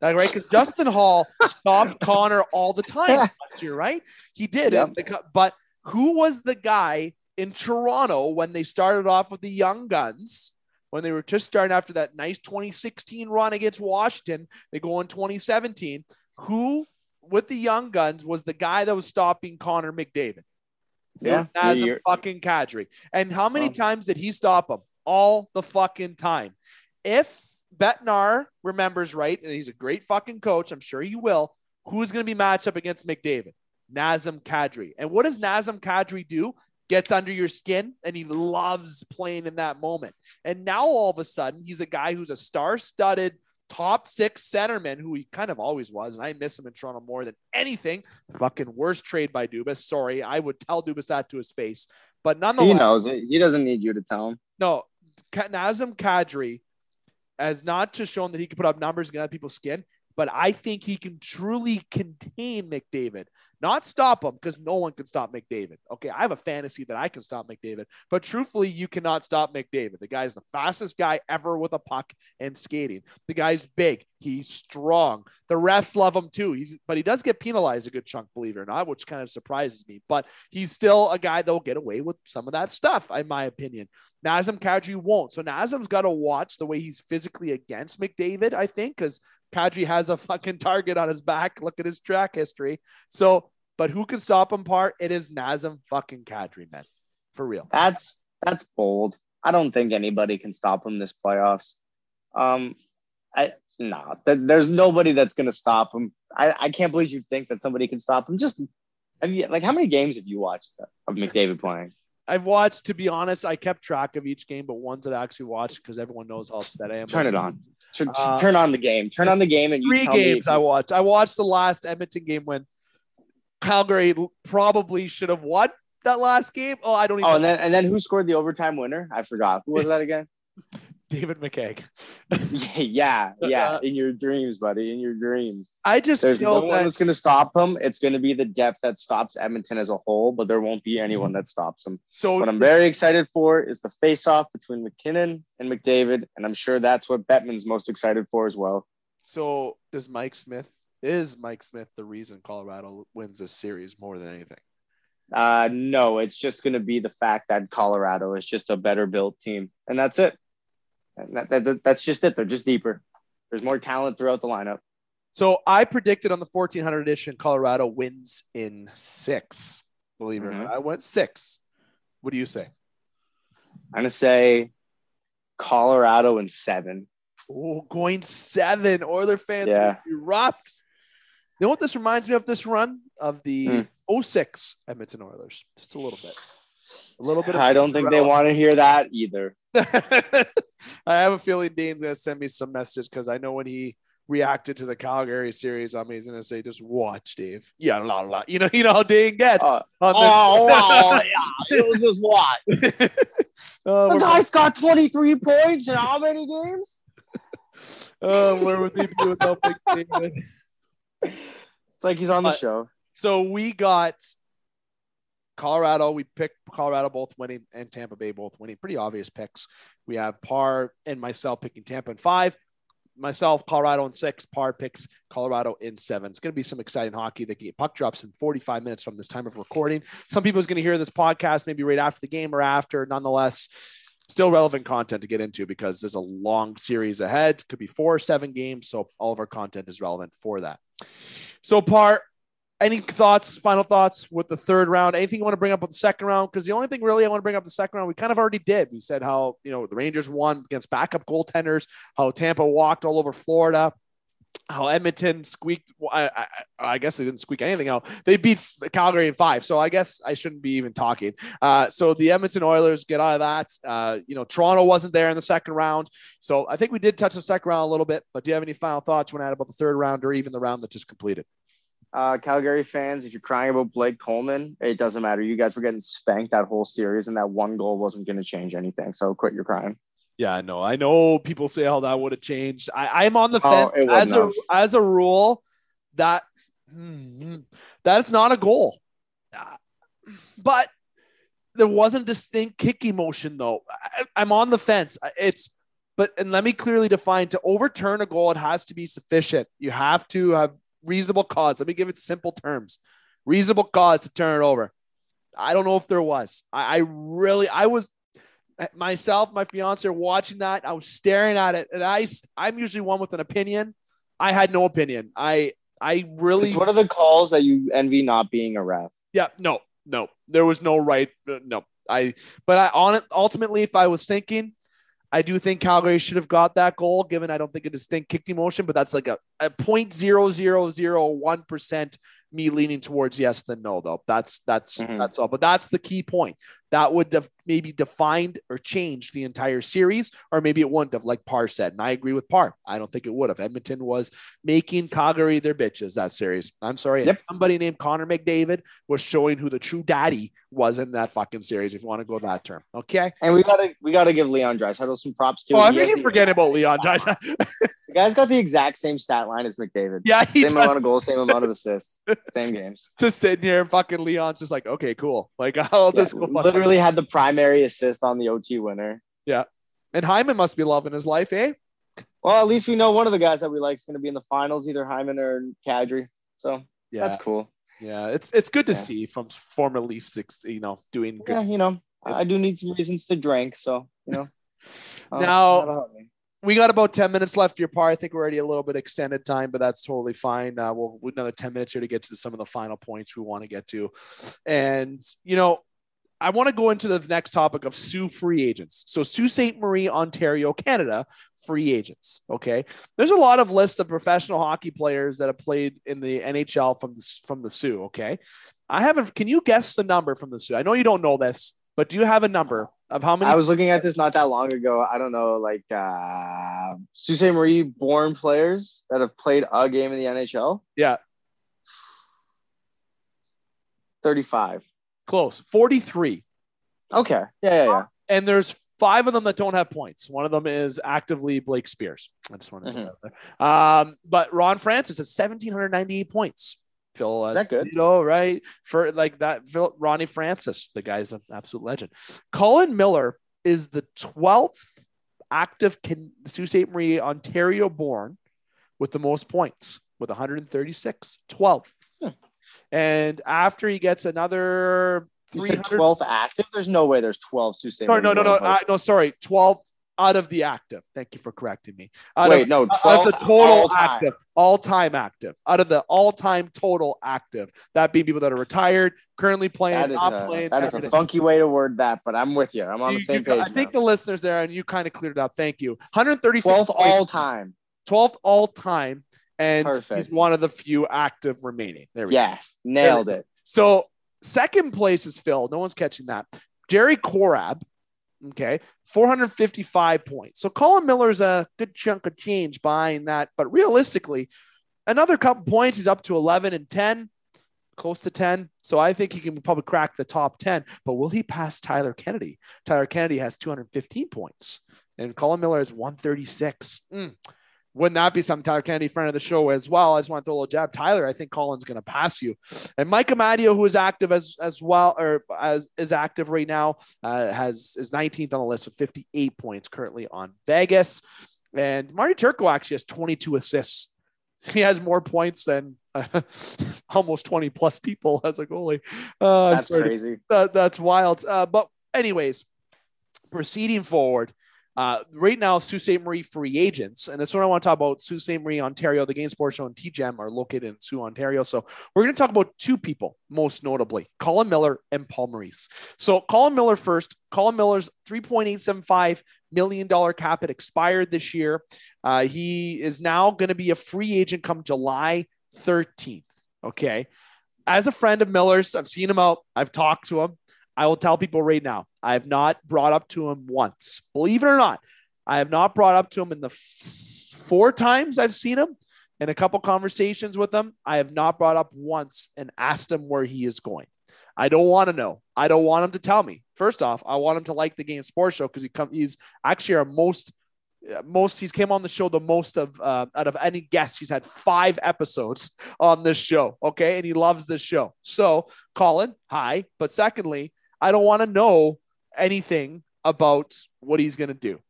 That, right? Because Justin Hall stopped Connor all the time last year, right? He did. Yep. But who was the guy in Toronto when they started off with the young guns, when they were just starting after that nice twenty sixteen run against Washington? They go in twenty seventeen. Who with the young guns was the guy that was stopping Connor McDavid? Yeah. Nazem fucking Kadri. And how many oh. times did he stop him? All the fucking time. If Betnar remembers right, and he's a great fucking coach, I'm sure he will, who's going to be matched up against McDavid? Nazem Kadri. And what does Nazem Kadri do? Gets under your skin, and he loves playing in that moment. And now all of a sudden, he's a guy who's a star-studded top six centerman, who he kind of always was, and I miss him in Toronto more than anything. Fucking worst trade by Dubas. Sorry, I would tell Dubas that to his face, but nonetheless, he knows it. He doesn't need you to tell him. No, Nazem Kadri has not just shown that he can put up numbers and get out of people's skin, but I think he can truly contain McDavid, not stop him, because no one can stop McDavid. Okay, I have a fantasy that I can stop McDavid, but truthfully, you cannot stop McDavid. The guy is the fastest guy ever with a puck and skating. The guy's big. He's strong. The refs love him too. He's, but he does get penalized a good chunk, believe it or not, which kind of surprises me. But he's still a guy that will get away with some of that stuff, in my opinion. Nazem Kadri won't. So Nazem's got to watch the way he's physically against McDavid, I think, because Kadri has a fucking target on his back. Look at his track history. So, but who can stop him, Par? It is Nazem fucking Kadri, man. For real. That's, that's bold. I don't think anybody can stop him this playoffs. Um, I, nah, th- there's nobody that's going to stop him. I, I can't believe you think that somebody can stop him. Just, I mean, like, how many games have you watched of McDavid playing? I've watched, to be honest, I kept track of each game, but ones that I actually watched because everyone knows how upset I am. Turn it on. Turn, uh, turn on the game. Turn on the game. And you three tell games me. I watched. I watched the last Edmonton game when Calgary probably should have won that last game. Oh, I don't even oh, know. And then, and then who scored the overtime winner? I forgot. Who was that again? David McCaig. yeah, yeah. In your dreams, buddy. In your dreams. I just There's feel no that... one that's going to stop him. It's going to be the depth that stops Edmonton as a whole, but there won't be anyone that stops him. So what I'm very excited for is the face-off between McKinnon and McDavid, and I'm sure that's what Bettman's most excited for as well. So does Mike Smith? Is Mike Smith the reason Colorado wins this series more than anything? Uh, no, it's just going to be the fact that Colorado is just a better built team, and that's it. That, that, that's just it. They're just deeper. There's more talent throughout the lineup. So I predicted on the fourteen hundred edition, Colorado wins in six. Believe it mm-hmm. or not, I went six. What do you say? I'm going to say Colorado in seven. Oh, going seven. Oilers fans yeah. will erupt. You know what this reminds me of? This run of the mm. oh six Edmonton Oilers. Just a little bit. A little bit. Of I don't think they want to hear that either. I have a feeling Dane's going to send me some messages because I know when he reacted to the Calgary series on me, he's going to say, just watch, Dave. Yeah, la, la. You know, you know how Dane gets. Uh, on this- oh, oh, yeah. It was just watch. uh, the guy's got twenty-three points in how many games? uh, where would he be without McDavid? It's like he's on the but, show. So we got Colorado. We picked Colorado both winning and Tampa Bay both winning. Pretty obvious picks. We have Parr and myself picking Tampa in five. Myself, Colorado in six. Parr picks Colorado in seven. It's going to be some exciting hockey. They can get puck drops in forty-five minutes from this time of recording. Some people is going to hear this podcast maybe right after the game or after. Nonetheless, still relevant content to get into because there's a long series ahead. Could be four or seven games. So all of our content is relevant for that. So Parr, any thoughts, final thoughts with the third round? Anything you want to bring up with the second round? Because the only thing really I want to bring up the second round, we kind of already did. We said how, you know, the Rangers won against backup goaltenders, how Tampa walked all over Florida, how Edmonton squeaked. I, I, I guess they didn't squeak anything out. They beat Calgary in five. So I guess I shouldn't be even talking. Uh, so the Edmonton Oilers get out of that. Uh, you know, Toronto wasn't there in the second round. So I think we did touch the second round a little bit, but do you have any final thoughts you want to add about the third round or even the round that just completed? Uh, Calgary fans, if you're crying about Blake Coleman, it doesn't matter. You guys were getting spanked that whole series and that one goal wasn't going to change anything. So quit your crying. Yeah, I know. I know people say how oh, that would have changed. I, I'm on the fence oh, as a, as a rule that mm, that's not a goal, uh, but there wasn't distinct kick emotion though. I, I'm on the fence. It's, but, and let me clearly define to overturn a goal. It has to be sufficient. You have to have reasonable cause. Let me give it simple terms, reasonable cause to turn it over. I don't know if there was, I, I really, I was, myself, my fiance watching that. I was staring at it, and I, I'm usually one with an opinion. I had no opinion. I, I really. It's one of the calls that you envy not being a ref. Yeah, no, no, there was no right. No, I, but I on it. Ultimately, if I was thinking, I do think Calgary should have got that goal given. I don't think a distinct kick emotion, but that's like a, a zero point zero zero zero one percent me leaning towards yes than no though. That's, that's, mm-hmm. that's all, but that's the key point that would have maybe defined or changed the entire series, or maybe it wouldn't have, like Parr said. And I agree with Parr. I don't think it would have. Edmonton was making Calgary their bitches that series. I'm sorry. Yep. Somebody named Connor McDavid was showing who the true daddy was in that fucking series. If you want to go that term. Okay. And we gotta, we gotta give Leon Draisaitl some props too. Oh, I think you forget about Leon Draisaitl. The guy's got the exact same stat line as McDavid. Yeah. He same does. amount of goals, same amount of assists, same games. Just sitting here and fucking Leon's just like, okay, cool. Like I'll just yeah, go fuck literally had the primary assist on the O T winner. Yeah. And Hyman must be loving his life, eh? Well, at least we know one of the guys that we like is going to be in the finals, either Hyman or Kadri. So yeah, that's cool. Yeah. It's, it's good to yeah. see from former Leafs, you know, doing good. Yeah, you know, I do need some reasons to drink. So, you know, um, now we got about ten minutes left here, Parr. I think we're already a little bit extended time, but that's totally fine. Uh, we'll, we'll another ten minutes here to get to some of the final points we want to get to. And, you know, I want to go into the next topic of Sioux free agents. So Sault Ste. Marie, Ontario, Canada, free agents. Okay. There's a lot of lists of professional hockey players that have played in the N H L from the, from the Sioux. Okay. I haven't, can you guess the number from the Sioux? I know you don't know this, but do you have a number of how many? I was looking at this not that long ago. I don't know, like uh, Sault Ste. Marie born players that have played a game in the N H L. Yeah. thirty-five. Close. forty-three. Okay. Yeah, yeah, yeah. And there's five of them that don't have points. One of them is actively Blake Spears. I just wanted to mm-hmm. put that out there. Um, but Ron Francis has one thousand seven hundred ninety-eight points. Phil, is that good? You know, right? For like that, Phil, Ronnie Francis, the guy's an absolute legend. Colin Miller is the twelfth active Can- Sault Ste. Marie, Ontario born with the most points with one hundred thirty-six, twelfth. Hmm. And after he gets another three hundred. twelve active? There's no way there's twelve Sault Ste. Marie. No, no, no, no, uh, no, sorry. twelve out of the active. Thank you for correcting me. Out Wait, of, no, twelve out of the total all active, time. all-time active. Out of the all-time total active. That being people that are retired, currently playing, not a, playing. That is a funky way to word that, but I'm with you. I'm on you, the same you, page. I now. think the listeners there, and you kind of cleared it up. Thank you. one hundred thirty-six. twelfth all-time. twelfth all-time. And Perfect. He's one of the few active remaining. There we yes, go. Yes, nailed it. So second place is Phil. No one's catching that. Jerry Korab, okay, four hundred fifty-five points. So Colin Miller's a good chunk of change behind that. But realistically, another couple points, he's up to eleven and ten, close to ten. So I think he can probably crack the top ten. But will he pass Tyler Kennedy? Tyler Kennedy has two hundred fifteen points. And Colin Miller is one hundred thirty-six. Mm. Wouldn't that be some Tyler Kennedy friend of the show as well? I just want to throw a little jab. Tyler, I think Colin's going to pass you. And Mike Amadio, who is active as as well, or as is active right now, uh, has is nineteenth on the list with fifty-eight points currently on Vegas. And Marty Turco actually has twenty-two assists. He has more points than uh, almost twenty plus people as a goalie. Uh, that's crazy. That, that's wild. Uh, but anyways, proceeding forward. Uh, right now, Sault Ste. Marie free agents, and that's what I want to talk about. Sault Ste. Marie, Ontario, the Game Sports Show and T G E M are located in Sioux, Ontario. So we're going to talk about two people, most notably, Colin Miller and Paul Maurice. So Colin Miller first. Colin Miller's three point eight seven five million dollars cap had expired this year. Uh, he is now going to be a free agent come July thirteenth. Okay. As a friend of Miller's, I've seen him out. I've talked to him. I will tell people right now, I have not brought up to him once. Believe it or not, I have not brought up to him in the f- four times I've seen him and a couple conversations with him. I have not brought up once and asked him where he is going. I don't want to know. I don't want him to tell me. First off, I want him to like the Game Sports Show because he come, he's actually our most, most he's came on the show the most of uh, out of any guest. He's had five episodes on this show, okay? And he loves this show. So, Colin, hi. But secondly, I don't want to know anything about what he's going to do.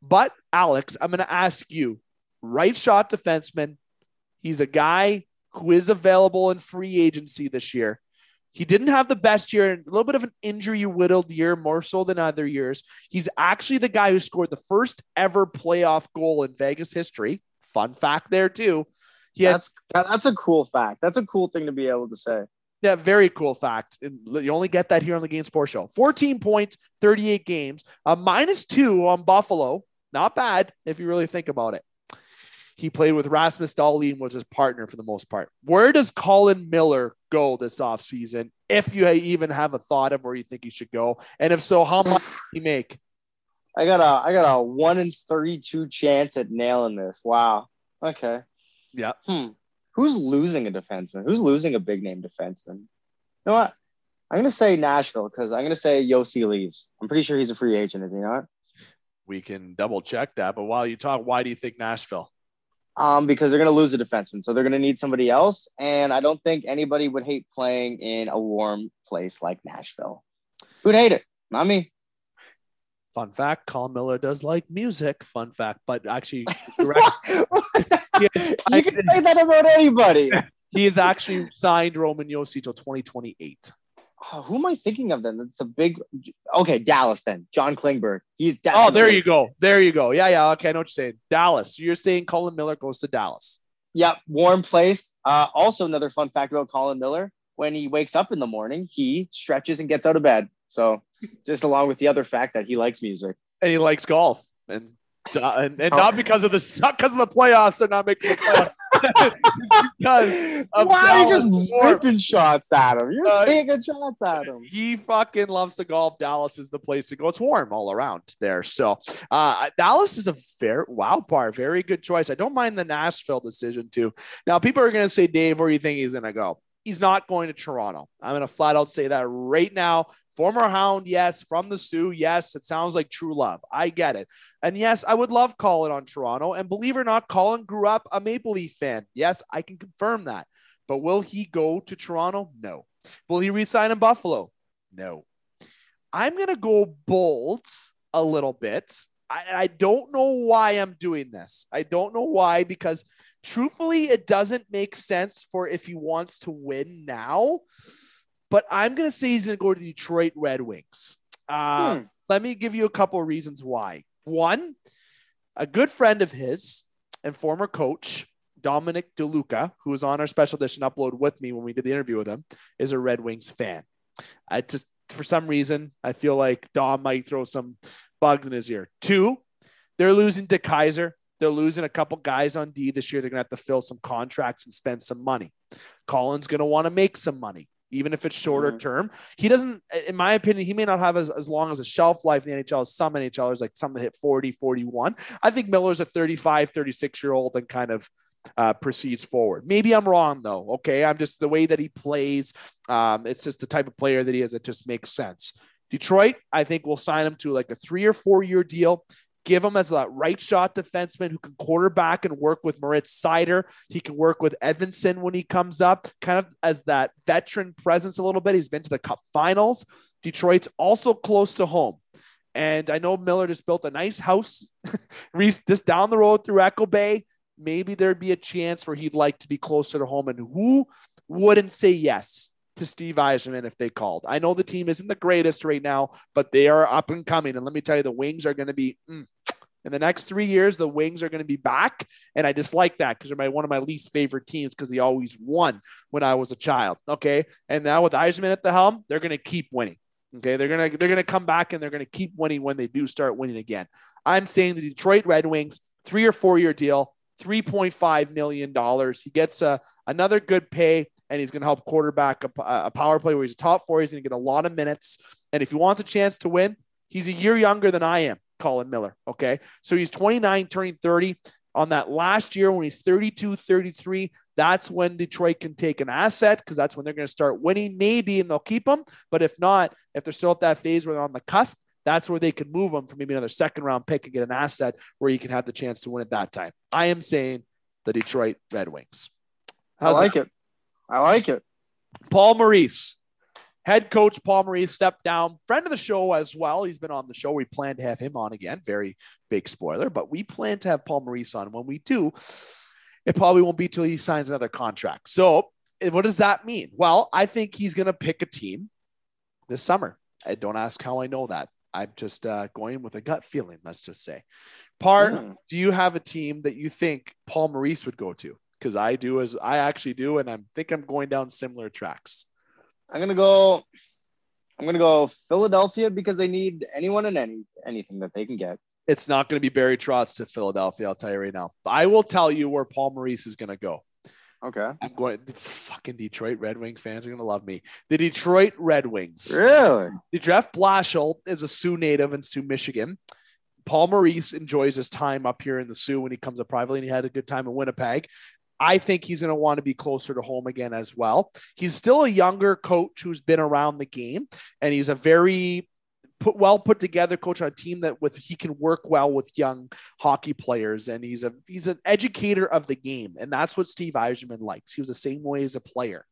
But, Alex, I'm going to ask you, right shot defenseman. He's a guy who is available in free agency this year. He didn't have the best year, a little bit of an injury-riddled year, more so than other years. He's actually the guy who scored the first ever playoff goal in Vegas history. Fun fact there, too. He had- that's, that's a cool fact. That's a cool thing to be able to say. Yeah, very cool fact. And you only get that here on the Game Sports Show. fourteen points, thirty-eight games, a minus two on Buffalo. Not bad if you really think about it. He played with Rasmus Dahlin, was his partner for the most part. Where does Colin Miller go this offseason, if you even have a thought of where you think he should go? And if so, how much does he make? I got a I got a one in thirty-two chance at nailing this. Wow. Okay. Yeah. Hmm. Who's losing a defenseman? Who's losing a big-name defenseman? You know what? I'm going to say Nashville because I'm going to say Yossi leaves. I'm pretty sure he's a free agent, is he not? We can double-check that. But while you talk, why do you think Nashville? Um, because they're going to lose a defenseman. So they're going to need somebody else. And I don't think anybody would hate playing in a warm place like Nashville. Who'd hate it? Not me. Fun fact, Colin Miller does like music. Fun fact, but actually, yes, you I, can say that about anybody. He is actually signed Roman Josi till twenty twenty-eight. Oh, who am I thinking of then? That's a big, okay, Dallas then. John Klingberg. He's definitely... Oh, there you go. There you go. Yeah, yeah. Okay, I know what you're saying. Dallas. You're saying Colin Miller goes to Dallas. Yep, warm place. Uh, also, another fun fact about Colin Miller, when he wakes up in the morning, he stretches and gets out of bed. So just along with the other fact that he likes music and he likes golf and, uh, and, and oh. not because of the, not because of the playoffs. They're not making the playoffs. Because of why are you just ripping shots at him? You're uh, taking shots at him. He fucking loves the golf. Dallas is the place to go. It's warm all around there. So uh, Dallas is a fair wild bar. Very good choice. I don't mind the Nashville decision too. Now people are going to say, Dave, where do you think he's going to go? he's not going to Toronto. I'm going to flat out say that right now. Former Hound, yes. From the Sioux, yes. It sounds like true love. I get it. And yes, I would love Colin on Toronto. And believe it or not, Colin grew up a Maple Leaf fan. Yes, I can confirm that. But will he go to Toronto? No. Will he resign in Buffalo? No. I'm going to go bold a little bit. I, I don't know why I'm doing this. I don't know why, because truthfully, it doesn't make sense for if he wants to win now. But I'm going to say he's going to go to the Detroit Red Wings. Uh, hmm. Let me give you a couple of reasons why. One, a good friend of his and former coach, Dominic DeLuca, who was on our special edition upload with me when we did the interview with him, is a Red Wings fan. I just, for some reason, I feel like Dom might throw some bugs in his ear. Two, they're losing DeKeyser. They're losing a couple guys on D this year. They're going to have to fill some contracts and spend some money. Colin's going to want to make some money, even if it's shorter mm-hmm. term. He doesn't, in my opinion, he may not have as, as long as a shelf life in the N H L as some N H Lers, like some that hit forty, forty-one. I think Miller's a thirty-five, thirty-six-year-old and kind of uh, proceeds forward. Maybe I'm wrong, though, okay? I'm just, the way that he plays, um, it's just the type of player that he is. It just makes sense. Detroit, I think, will sign him to like a three- or four-year deal. Give him as that right shot defenseman who can quarterback and work with Moritz Sider. He can work with Edvinson when he comes up, kind of as that veteran presence a little bit. He's been to the Cup Finals. Detroit's also close to home. And I know Miller just built a nice house this down the road through Echo Bay. Maybe there'd be a chance where he'd like to be closer to home. And who wouldn't say yes to Steve Yzerman if they called? I know the team isn't the greatest right now, but they are up and coming. And let me tell you, the Wings are going to be mm, in the next three years, the Wings are going to be back. And I dislike that because they're my, one of my least favorite teams because they always won when I was a child. Okay. And now with Yzerman at the helm, they're going to keep winning. Okay. They're going to, they're going to come back and they're going to keep winning when they do start winning again. I'm saying the Detroit Red Wings, three or four year deal, three point five million dollars. He gets a, another good pay, and he's going to help quarterback a, a power play where he's a top four. He's going to get a lot of minutes. And if he wants a chance to win, he's a year younger than I am, Colin Miller. Okay. So he's twenty-nine, turning thirty. On that last year when he's thirty-two, thirty-three, that's when Detroit can take an asset because that's when they're going to start winning maybe, and they'll keep him. But if not, if they're still at that phase where they're on the cusp, that's where they could move him for maybe another second round pick and get an asset where you can have the chance to win at that time. I am saying the Detroit Red Wings. How's I like that? it. I like it. Paul Maurice, head coach Paul Maurice, stepped down. Friend of the show as well. He's been on the show. We plan to have him on again. Very big spoiler, but we plan to have Paul Maurice on. When we do, it probably won't be till he signs another contract. So what does that mean? Well, I think he's going to pick a team this summer. I don't ask how I know that. I'm just uh, going with a gut feeling. Let's just say, Parr, yeah. Do you have a team that you think Paul Maurice would go to? Because I do, as I actually do, and I think I'm going down similar tracks. I'm gonna go. I'm gonna go Philadelphia because they need anyone and any anything that they can get. It's not going to be Barry Trotz to Philadelphia. I'll tell you right now. I will tell you where Paul Maurice is going to go. Okay, I'm going. The fucking Detroit Red Wing fans are going to love me. The Detroit Red Wings. Really? The Jeff Blashill is a Sioux native in Sioux, Michigan. Paul Maurice enjoys his time up here in the Sioux when he comes up privately, and he had a good time in Winnipeg. I think he's going to want to be closer to home again as well. He's still a younger coach who's been around the game, and he's a very put, well put together coach on a team that with he can work well with young hockey players, and he's a he's an educator of the game, and that's what Steve Yzerman likes. He was the same way as a player.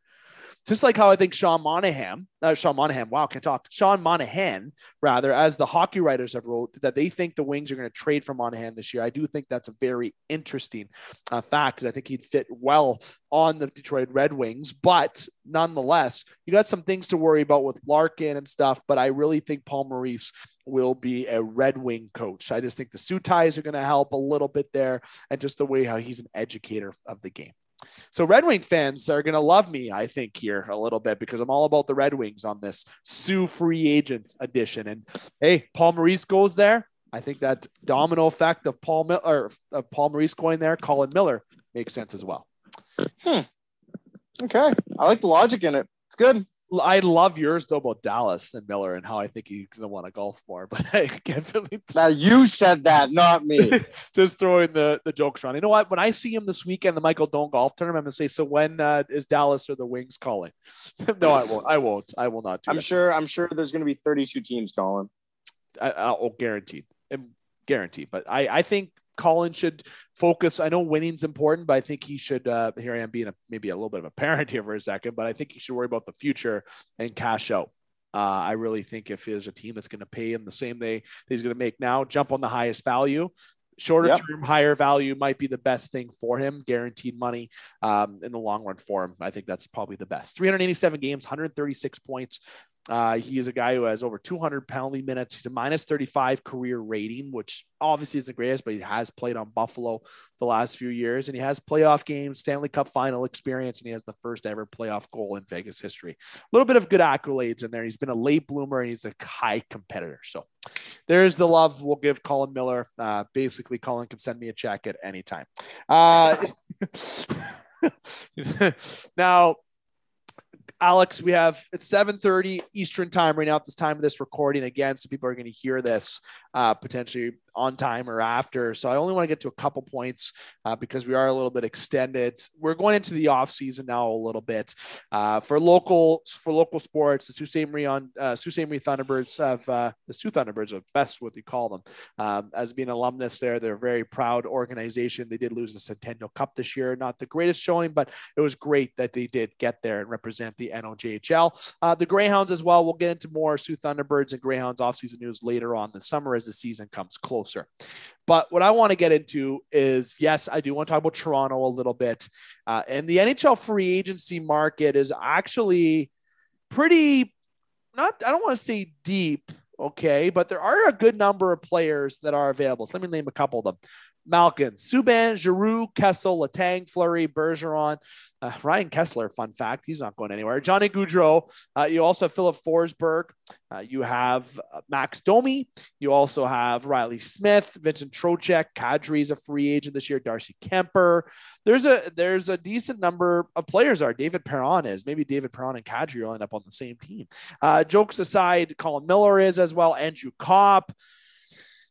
Just like how I think Sean Monahan, uh, Sean Monahan, wow, can't talk. Sean Monahan, rather, as the hockey writers have wrote, that they think the Wings are going to trade for Monahan this year. I do think that's a very interesting uh, fact, because I think he'd fit well on the Detroit Red Wings. But nonetheless, you got some things to worry about with Larkin and stuff. But I really think Paul Maurice will be a Red Wing coach. I just think the Sioux ties are going to help a little bit there, and just the way how he's an educator of the game. So Red Wing fans are going to love me, I think, here a little bit, because I'm all about the Red Wings on this Sioux free agents edition. And hey, Paul Maurice goes there. I think that domino effect of Paul Mil- or of Paul Maurice going there, Colin Miller, makes sense as well. Hmm. Okay. I like the logic in it. It's good. I love yours though about Dallas and Miller and how I think he's going to want to golf more, but I can't really. Now you said that, not me. Just throwing the, the jokes around. You know what? When I see him this weekend, the Michael Doan golf tournament, I'm going to say, so when uh, is Dallas or the Wings calling? No, I won't. I won't. I will not. Do I'm that. sure. I'm sure there's going to be thirty-two teams calling. I, I'll guaranteed. Guaranteed. But I, I think Colin should focus. I know winning's important, but I think he should, uh, here I am being a, maybe a little bit of a parent here for a second, but I think he should worry about the future and cash out. Uh, I really think if there's a team that's going to pay him the same day he's going to make now, jump on the highest value, shorter yep. term, higher value might be the best thing for him. Guaranteed money um, in the long run for him. I think that's probably the best. three hundred eighty-seven games, one hundred thirty-six points. Uh, he is a guy who has over two hundred penalty minutes. He's a minus thirty-five career rating, which obviously is the greatest, but he has played on Buffalo the last few years, and he has playoff games, Stanley Cup final experience, and he has the first ever playoff goal in Vegas history. A little bit of good accolades in there. He's been a late bloomer, and he's a high competitor. So there's the love we'll give Colin Miller. Uh, basically, Colin can send me a check at any time. Uh, now, Alex, we have it's seven thirty Eastern time right now at this time of this recording. Again, some people are going to hear this uh, potentially on time or after. So I only want to get to a couple points uh, because we are a little bit extended. We're going into the off season now a little bit uh, for local for local sports. The Sault Ste. Marie on uh, Sault Ste. Marie Thunderbirds have uh, the Sioux Thunderbirds are best what you call them um, as being alumnus there. They're a very proud organization. They did lose the Centennial Cup this year. Not the greatest showing, but it was great that they did get there and represent the N O J H L. Uh, the Greyhounds as well. We'll get into more Sioux Thunderbirds and Greyhounds offseason news later on this summer as the season comes closer. But what I want to get into is, yes, I do want to talk about Toronto a little bit. Uh, and the N H L free agency market is actually pretty, not, I don't want to say deep, okay, but there are a good number of players that are available. So let me name a couple of them. Malkin, Subban, Giroux, Kessel, Letang, Fleury, Bergeron, uh, Ryan Kessler, fun fact, he's not going anywhere. Johnny Gaudreau, uh, you also have Philip Forsberg, uh, you have Max Domi, you also have Riley Smith, Vincent Trocheck, Kadri is a free agent this year, Darcy Kemper. There's a there's a decent number of players are. David Perron is. Maybe David Perron and Kadri will end up on the same team. Uh, jokes aside, Colin Miller is as well, Andrew Kopp.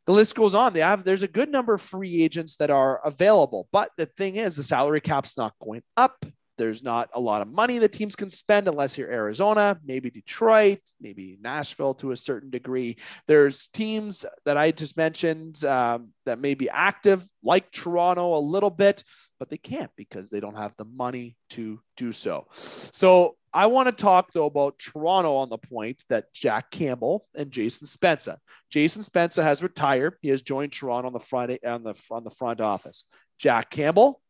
The list goes on. They have, there's a good number of free agents that are available, but the thing is the salary cap's not going up. There's not a lot of money that teams can spend unless you're Arizona, maybe Detroit, maybe Nashville to a certain degree. There's teams that I just mentioned um, that may be active like Toronto a little bit, but they can't because they don't have the money to do so. So I want to talk, though, about Toronto on the point that Jack Campbell and Jason Spezza. Jason Spezza has retired. He has joined Toronto on the front, on the, on the front office. Jack Campbell,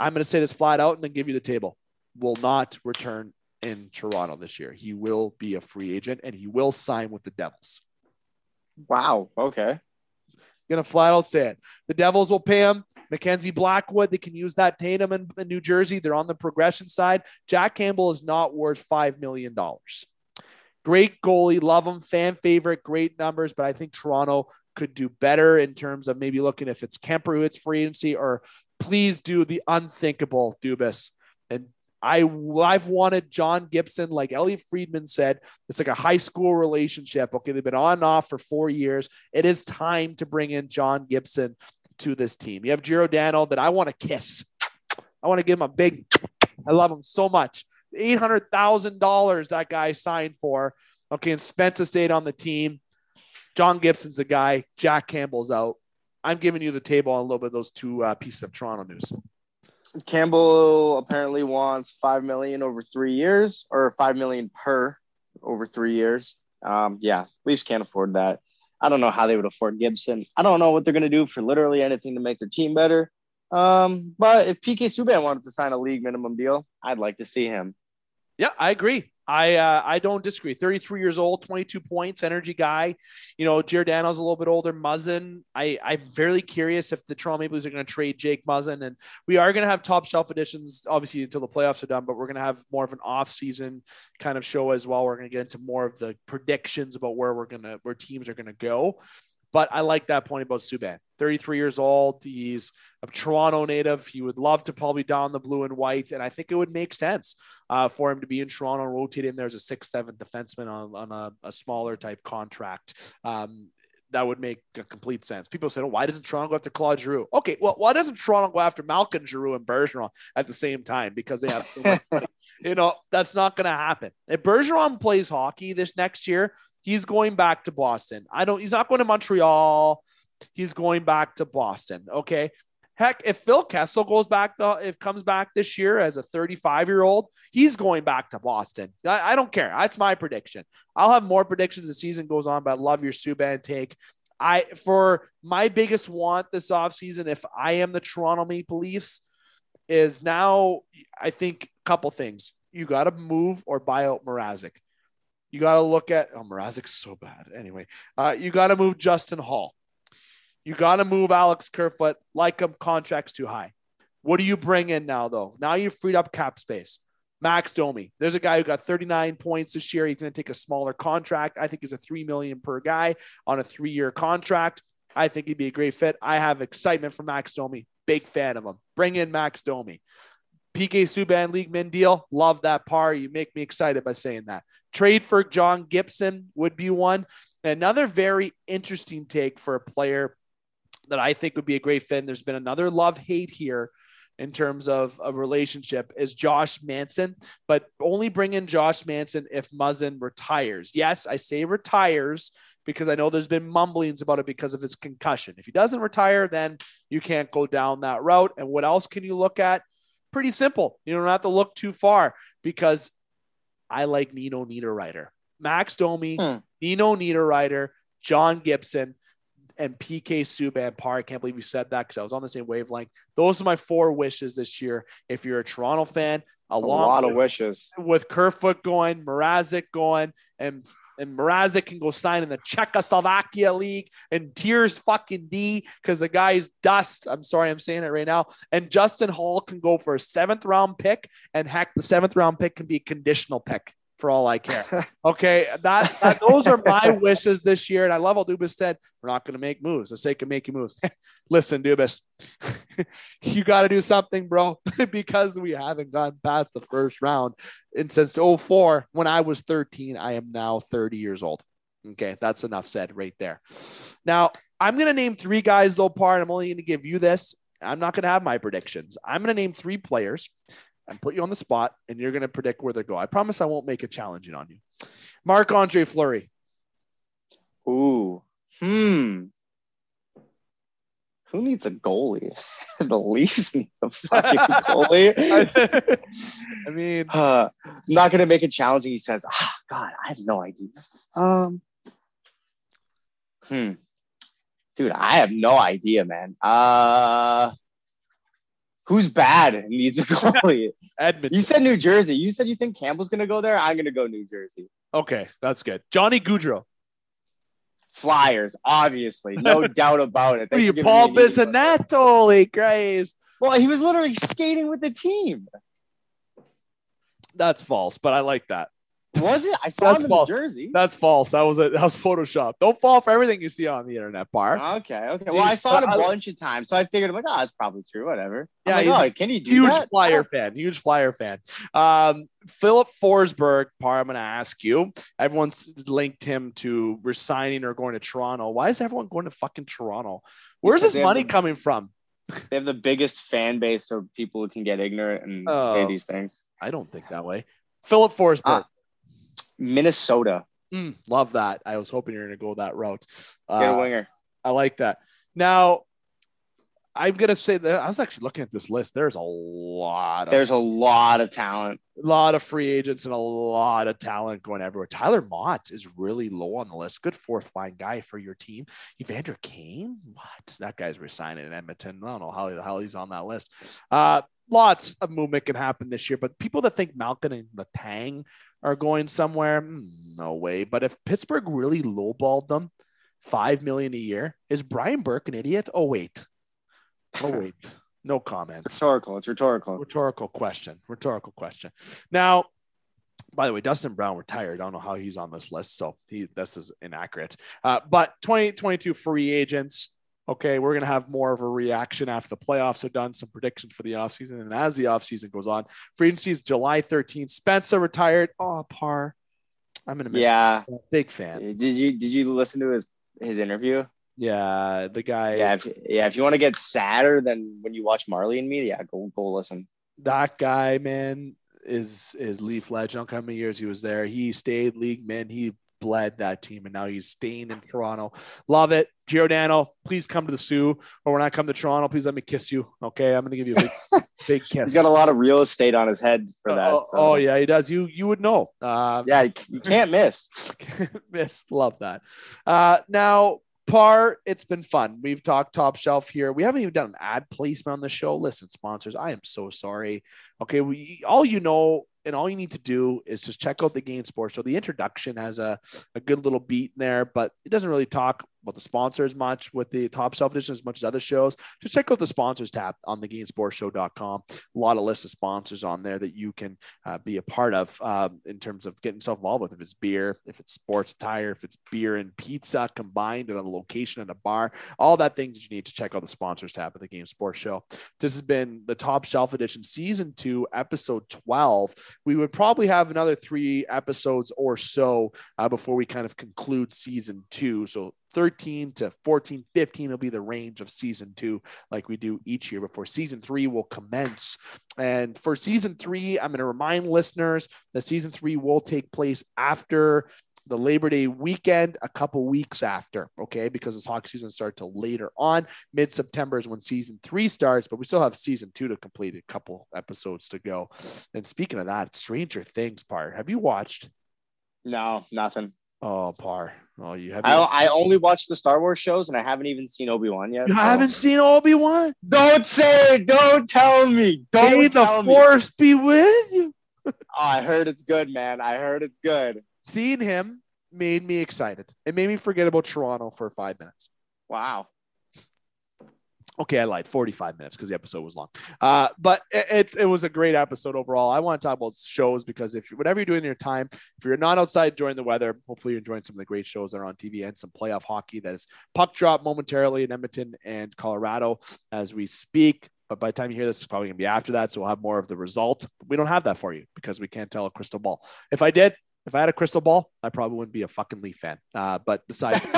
I'm going to say this flat out and then give you the table, will not return in Toronto this year. He will be a free agent, and he will sign with the Devils. Wow, okay. Gonna flat out say it. The Devils will pay him. Mackenzie Blackwood, they can use that. Tatum in, in New Jersey, they're on the progression side. Jack Campbell is not worth five million dollars. Great goalie, love him, fan favorite, great numbers, but I think Toronto could do better in terms of maybe looking if it's Kemper who hits free agency, or please do the unthinkable, Dubas. And I, I've wanted John Gibson, like Elliot Friedman said, it's like a high school relationship. Okay, they've been on and off for four years. It is time to bring in John Gibson to this team. You have Giordano that I want to kiss. I want to give him a big, I love him so much. eight hundred thousand dollars that guy signed for. Okay, and Spezza stayed on the team. John Gibson's the guy. Jack Campbell's out. I'm giving you the table on a little bit of those two uh, pieces of Toronto news. Campbell apparently wants five million dollars over three years or five million dollars per over three years. Um, yeah, Leafs can't afford that. I don't know how they would afford Gibson. I don't know what they're going to do for literally anything to make their team better. Um, but if P K Subban wanted to sign a league minimum deal, I'd like to see him. Yeah, I agree. I uh, I don't disagree. thirty-three years old, twenty-two points, energy guy. You know, Giordano's a little bit older. Muzzin, I, I'm very curious if the Toronto Maple Leafs are going to trade Jake Muzzin. And we are going to have top shelf editions, obviously, until the playoffs are done. But we're going to have more of an off-season kind of show as well. We're going to get into more of the predictions about where we're going to where teams are going to go. But I like that point about Subban. thirty-three years old. He's a Toronto native. He would love to probably don the blue and white. And I think it would make sense uh, for him to be in Toronto, rotate in there as a six, seven defenseman on, on a, a smaller type contract. Um, that would make a complete sense. People said, oh, why doesn't Toronto go after Claude Giroux? Okay. Well, why doesn't Toronto go after Malkin, Giroux, and Bergeron at the same time? Because they have so much money. You know, that's not going to happen. If Bergeron plays hockey this next year, he's going back to Boston. I don't, he's not going to Montreal. He's going back to Boston. Okay. Heck, if Phil Kessel goes back, to, if comes back this year as a thirty-five year old, he's going back to Boston. I, I don't care. That's my prediction. I'll have more predictions as the season goes on, but I love your Subban take. I, for my biggest want this offseason, if I am the Toronto Maple Leafs, is now, I think a couple things. You got to move or buy out Mrazek. You got to look at, oh, Mrazek's so bad. Anyway, uh, you got to move Justin Hall. You got to move Alex Kerfoot. Like him, contract's too high. What do you bring in now, though? Now you've freed up cap space. Max Domi. There's a guy who got thirty-nine points this year. He's going to take a smaller contract. I think he's a three million dollars per guy on a three-year contract. I think he'd be a great fit. I have excitement for Max Domi. Big fan of him. Bring in Max Domi. P K Subban, league min deal. Love that, Par. You make me excited by saying that. Trade for John Gibson would be one. Another very interesting take for a player that I think would be a great fit. And there's been another love hate here in terms of a relationship is Josh Manson, but only bring in Josh Manson if Muzzin retires. Yes. I say retires because I know there's been mumblings about it because of his concussion. If he doesn't retire, then you can't go down that route. And what else can you look at? Pretty simple. You don't have to look too far because I like Nino Niederreiter, Max Domi, hmm. Nino Niederreiter, John Gibson, and P K Subban Parr. I can't believe you said that because I was on the same wavelength. Those are my four wishes this year. If you're a Toronto fan, a, a lot with, of wishes with Kerfoot going, Mrazek going, and and Mrazek can go sign in the Czechoslovakia league and tears fucking D because the guy's dust. I'm sorry, I'm saying it right now. And Justin Hall can go for a seventh round pick, and heck, the seventh round pick can be a conditional pick. For all I care. Okay. That, that those are my wishes this year. And I love how Dubas said, we're not going to make moves. The sake of making moves. Listen, Dubas, you got to do something, bro, because we haven't gotten past the first round. And since oh four, when I was thirteen, I am now thirty years old. Okay. That's enough said right there. Now I'm going to name three guys though, Par. I'm only going to give you this. I'm not going to have my predictions. I'm going to name three players and put you on the spot, and you're going to predict where they go. I promise I won't make it challenging on you. Marc-Andre Fleury. Ooh. Hmm. Who needs a goalie? The Leafs need a fucking goalie. I mean. Uh, not going to make it challenging. He says, ah, oh, God, I have no idea. Um. Hmm. Dude, I have no idea, man. Uh. Who's bad and needs a goalie? Edmonton. You said New Jersey. You said you think Campbell's going to go there. I'm going to go New Jersey. Okay, that's good. Johnny Gaudreau. Flyers, obviously. No doubt about it. Thanks for Paul Bissonnette. Holy Christ. Well, he was literally skating with the team. That's false, but I like that. Was it? I saw that's him in false. New Jersey. That's false. That was a that was Photoshop. Don't fall for everything you see on the internet, Bar. Okay, okay. Well, I saw it a bunch of times, so I figured I'm like, oh, that's probably true. Whatever. Yeah. Like, oh, can you do huge that? Flyer oh. fan? Huge Flyer fan. Um, Philip Forsberg, Par. I'm going to ask you. Everyone's linked him to resigning or going to Toronto. Why is everyone going to fucking Toronto? Where's this money the, coming from? They have the biggest fan base, so people can get ignorant and oh, say these things. I don't think that way. Philip Forsberg. Uh, Minnesota. Mm, love that. I was hoping you were going to go that route. Uh, Get a winger. I like that. Now, I'm going to say that I was actually looking at this list. There's a lot. Of, There's a lot of talent. A lot of free agents and a lot of talent going everywhere. Tyler Mott is really low on the list. Good fourth line guy for your team. Evander Kane? What? That guy's resigning in Edmonton. I don't know how the hell he's on that list. Uh, lots of movement can happen this year, but people that think Malkin and Letang are going somewhere, no way. But if Pittsburgh really lowballed them, five million a year, is Brian Burke an idiot? Oh wait, oh wait, no comment. Rhetorical. It's rhetorical. Rhetorical question. Rhetorical question. Now, By the way, Dustin Brown retired. I don't know how he's on this list, so he, this is inaccurate. Uh, but twenty twenty-two free agents. Okay, we're going to have more of a reaction after the playoffs are done, some predictions for the offseason. And as the offseason goes on, free agency is July thirteenth. Spencer retired. Oh, Parr. I'm going to miss yeah. him. Big fan. Did you did you listen to his, his interview? Yeah, the guy. Yeah, if, yeah, if you want to get sadder than when you watch Marley and Me, yeah, go, go listen. That guy, man, is is Leaf legend. I don't know how many years he was there. He stayed league, man. He bled that team, and now he's staying in Toronto. Love it. Giordano, please come to the Sioux, or when I come to Toronto, please let me kiss you. Okay, I'm gonna give you a big, big kiss. He's got a lot of real estate on his head for that. Oh, so. oh yeah, he does. You you would know. Uh, yeah, you can't miss. Can't miss. Love that. Uh, now, Parr, it's been fun. We've talked top shelf here. We haven't even done an ad placement on the show. Listen, sponsors, I am so sorry. Okay, we all you know. And all you need to do is just check out the Game Sports Show. The introduction has a, a good little beat in there, but it doesn't really talk about the sponsors much with the Top Shelf edition as much as other shows. Just check out the sponsors tab on the game sports show dot com. A lot of lists of sponsors on there that you can uh, be a part of uh, in terms of getting yourself involved with. If it's beer, if it's sports attire, if it's beer and pizza combined at a location at a bar, all that things that you need to check out the sponsors tab of the Game Sports Show. This has been the Top Shelf edition, season two, episode twelve. We would probably have another three episodes or so uh, before we kind of conclude season two. So thirteen to fourteen, fifteen will be the range of season two, like we do each year before season three will commence. And for season three, I'm going to remind listeners that season three will take place after the Labor Day weekend, a couple weeks after, okay, because this hockey season starts till later on. Mid-September is when season three starts, but we still have season two to complete, a couple episodes to go. And speaking of that, Stranger Things, Parr, have you watched? No, nothing. Oh, Parr. Oh, you haven't. I, I only watch the Star Wars shows, and I haven't even seen Obi-Wan yet. You so. haven't seen Obi-Wan? Don't say it. Don't tell me. Don't May tell the me. Force be with you. Oh, I heard it's good, man. I heard it's good. Seeing him made me excited. It made me forget about Toronto for five minutes. Wow. Okay, I lied. forty-five minutes because the episode was long. Uh, but it, it it was a great episode overall. I want to talk about shows because if whatever you're doing in your time, if you're not outside enjoying the weather, hopefully you're enjoying some of the great shows that are on T V and some playoff hockey that is puck drop momentarily in Edmonton and Colorado as we speak. But by the time you hear this, it's probably going to be after that, so we'll have more of the result. We don't have that for you because we can't tell a crystal ball. If I did, if I had a crystal ball, I probably wouldn't be a fucking Leaf fan. Uh, but besides,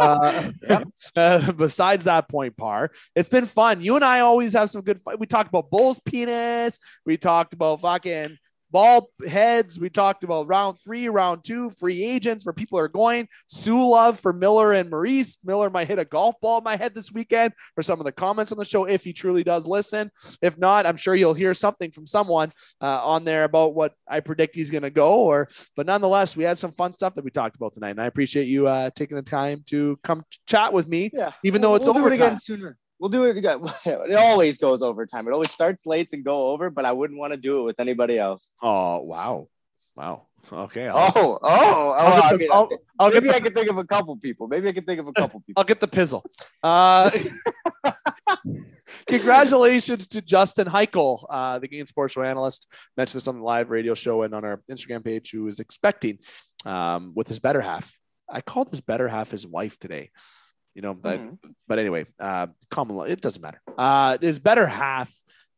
uh, yep. uh, besides that point, Parr, it's been fun. You and I always have some good fun. We talked about Bull's penis. We talked about fucking bald heads. We talked about round three, round two, free agents, where people are going. Soo love for Miller and Maurice. Miller might hit a golf ball in my head this weekend for some of the comments on the show, if he truly does listen. If not, I'm sure you'll hear something from someone uh, on there about what I predict he's going to go. Or, but nonetheless, we had some fun stuff that we talked about tonight, and I appreciate you uh, taking the time to come ch- chat with me. Yeah, even though we'll, it's we'll over do it again sooner. We'll do it again. It always goes over time. It always starts late and go over, but I wouldn't want to do it with anybody else. Oh, wow. Wow. Okay. I'll, oh, oh. oh I'll I'll the, mean, I'll, I'll maybe the, I can think of a couple people. Maybe I can think of a couple people. I'll get the pizzle. Uh, congratulations to Justin Heichel, uh, the Game Sports Show analyst. Mentioned this on the live radio show and on our Instagram page, who is expecting um, with his better half. I called his better half his wife today. You know, but, mm-hmm. but anyway, uh, common law, it doesn't matter. Uh, his better half,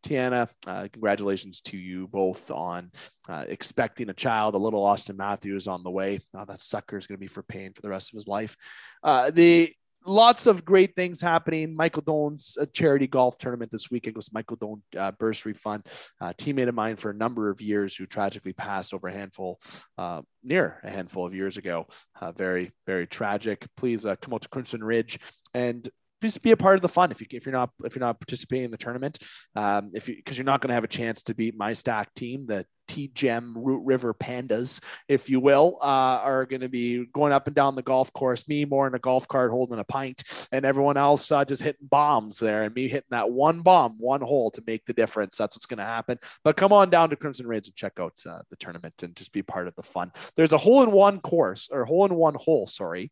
Tiana, uh, congratulations to you both on uh, expecting a child. A little Austin Matthews on the way. Oh, that sucker is going to be for pain for the rest of his life. Uh, the Lots of great things happening. Michael Doan's a charity golf tournament this week. It was Michael Doan uh, bursary fund, uh, teammate of mine for a number of years who tragically passed over a handful, uh, near a handful of years ago. Uh, very, very tragic. Please uh, come out to Crimson Ridge and just be a part of the fun. If you if you're not if you're not participating in the tournament, um, if you because you're not going to have a chance to beat my stack team, the T G E M Root River Pandas, if you will, uh, are going to be going up and down the golf course. Me more in a golf cart holding a pint, and everyone else uh, just hitting bombs there, and me hitting that one bomb, one hole to make the difference. That's what's going to happen. But come on down to Crimson Ridge and check out uh, the tournament and just be part of the fun. There's a hole in one course or hole in one hole. Sorry,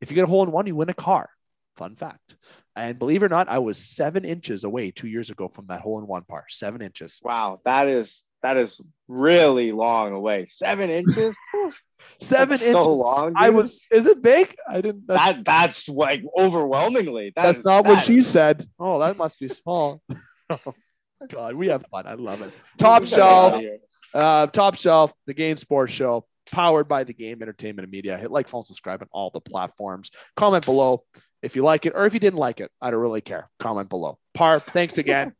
if you get a hole in one, you win a car. Fun fact. And believe it or not, I was seven inches away two years ago from that hole in one, Parr. Seven inches. Wow. That is, that is really long away. Seven inches. Seven that's inches. So long. Dude. I was. Is it big? I didn't. That's, that that's like overwhelmingly. That that's is, not that what is. She said. Oh, that must be small. Oh, God, we have fun. I love it. Top shelf. Uh, top shelf. The Game Sports Show. Powered by The Game Entertainment and Media. Hit like, follow, subscribe on all the platforms. Comment below if you like it or if you didn't like it. I don't really care. Comment below. Parr, thanks again.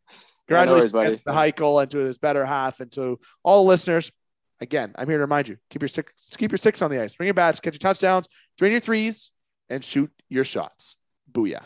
Congratulations no worries, to Heichel and to his better half and to all the listeners. Again, I'm here to remind you, keep your six, keep your six on the ice. Bring your bats, catch your touchdowns, drain your threes, and shoot your shots. Booyah.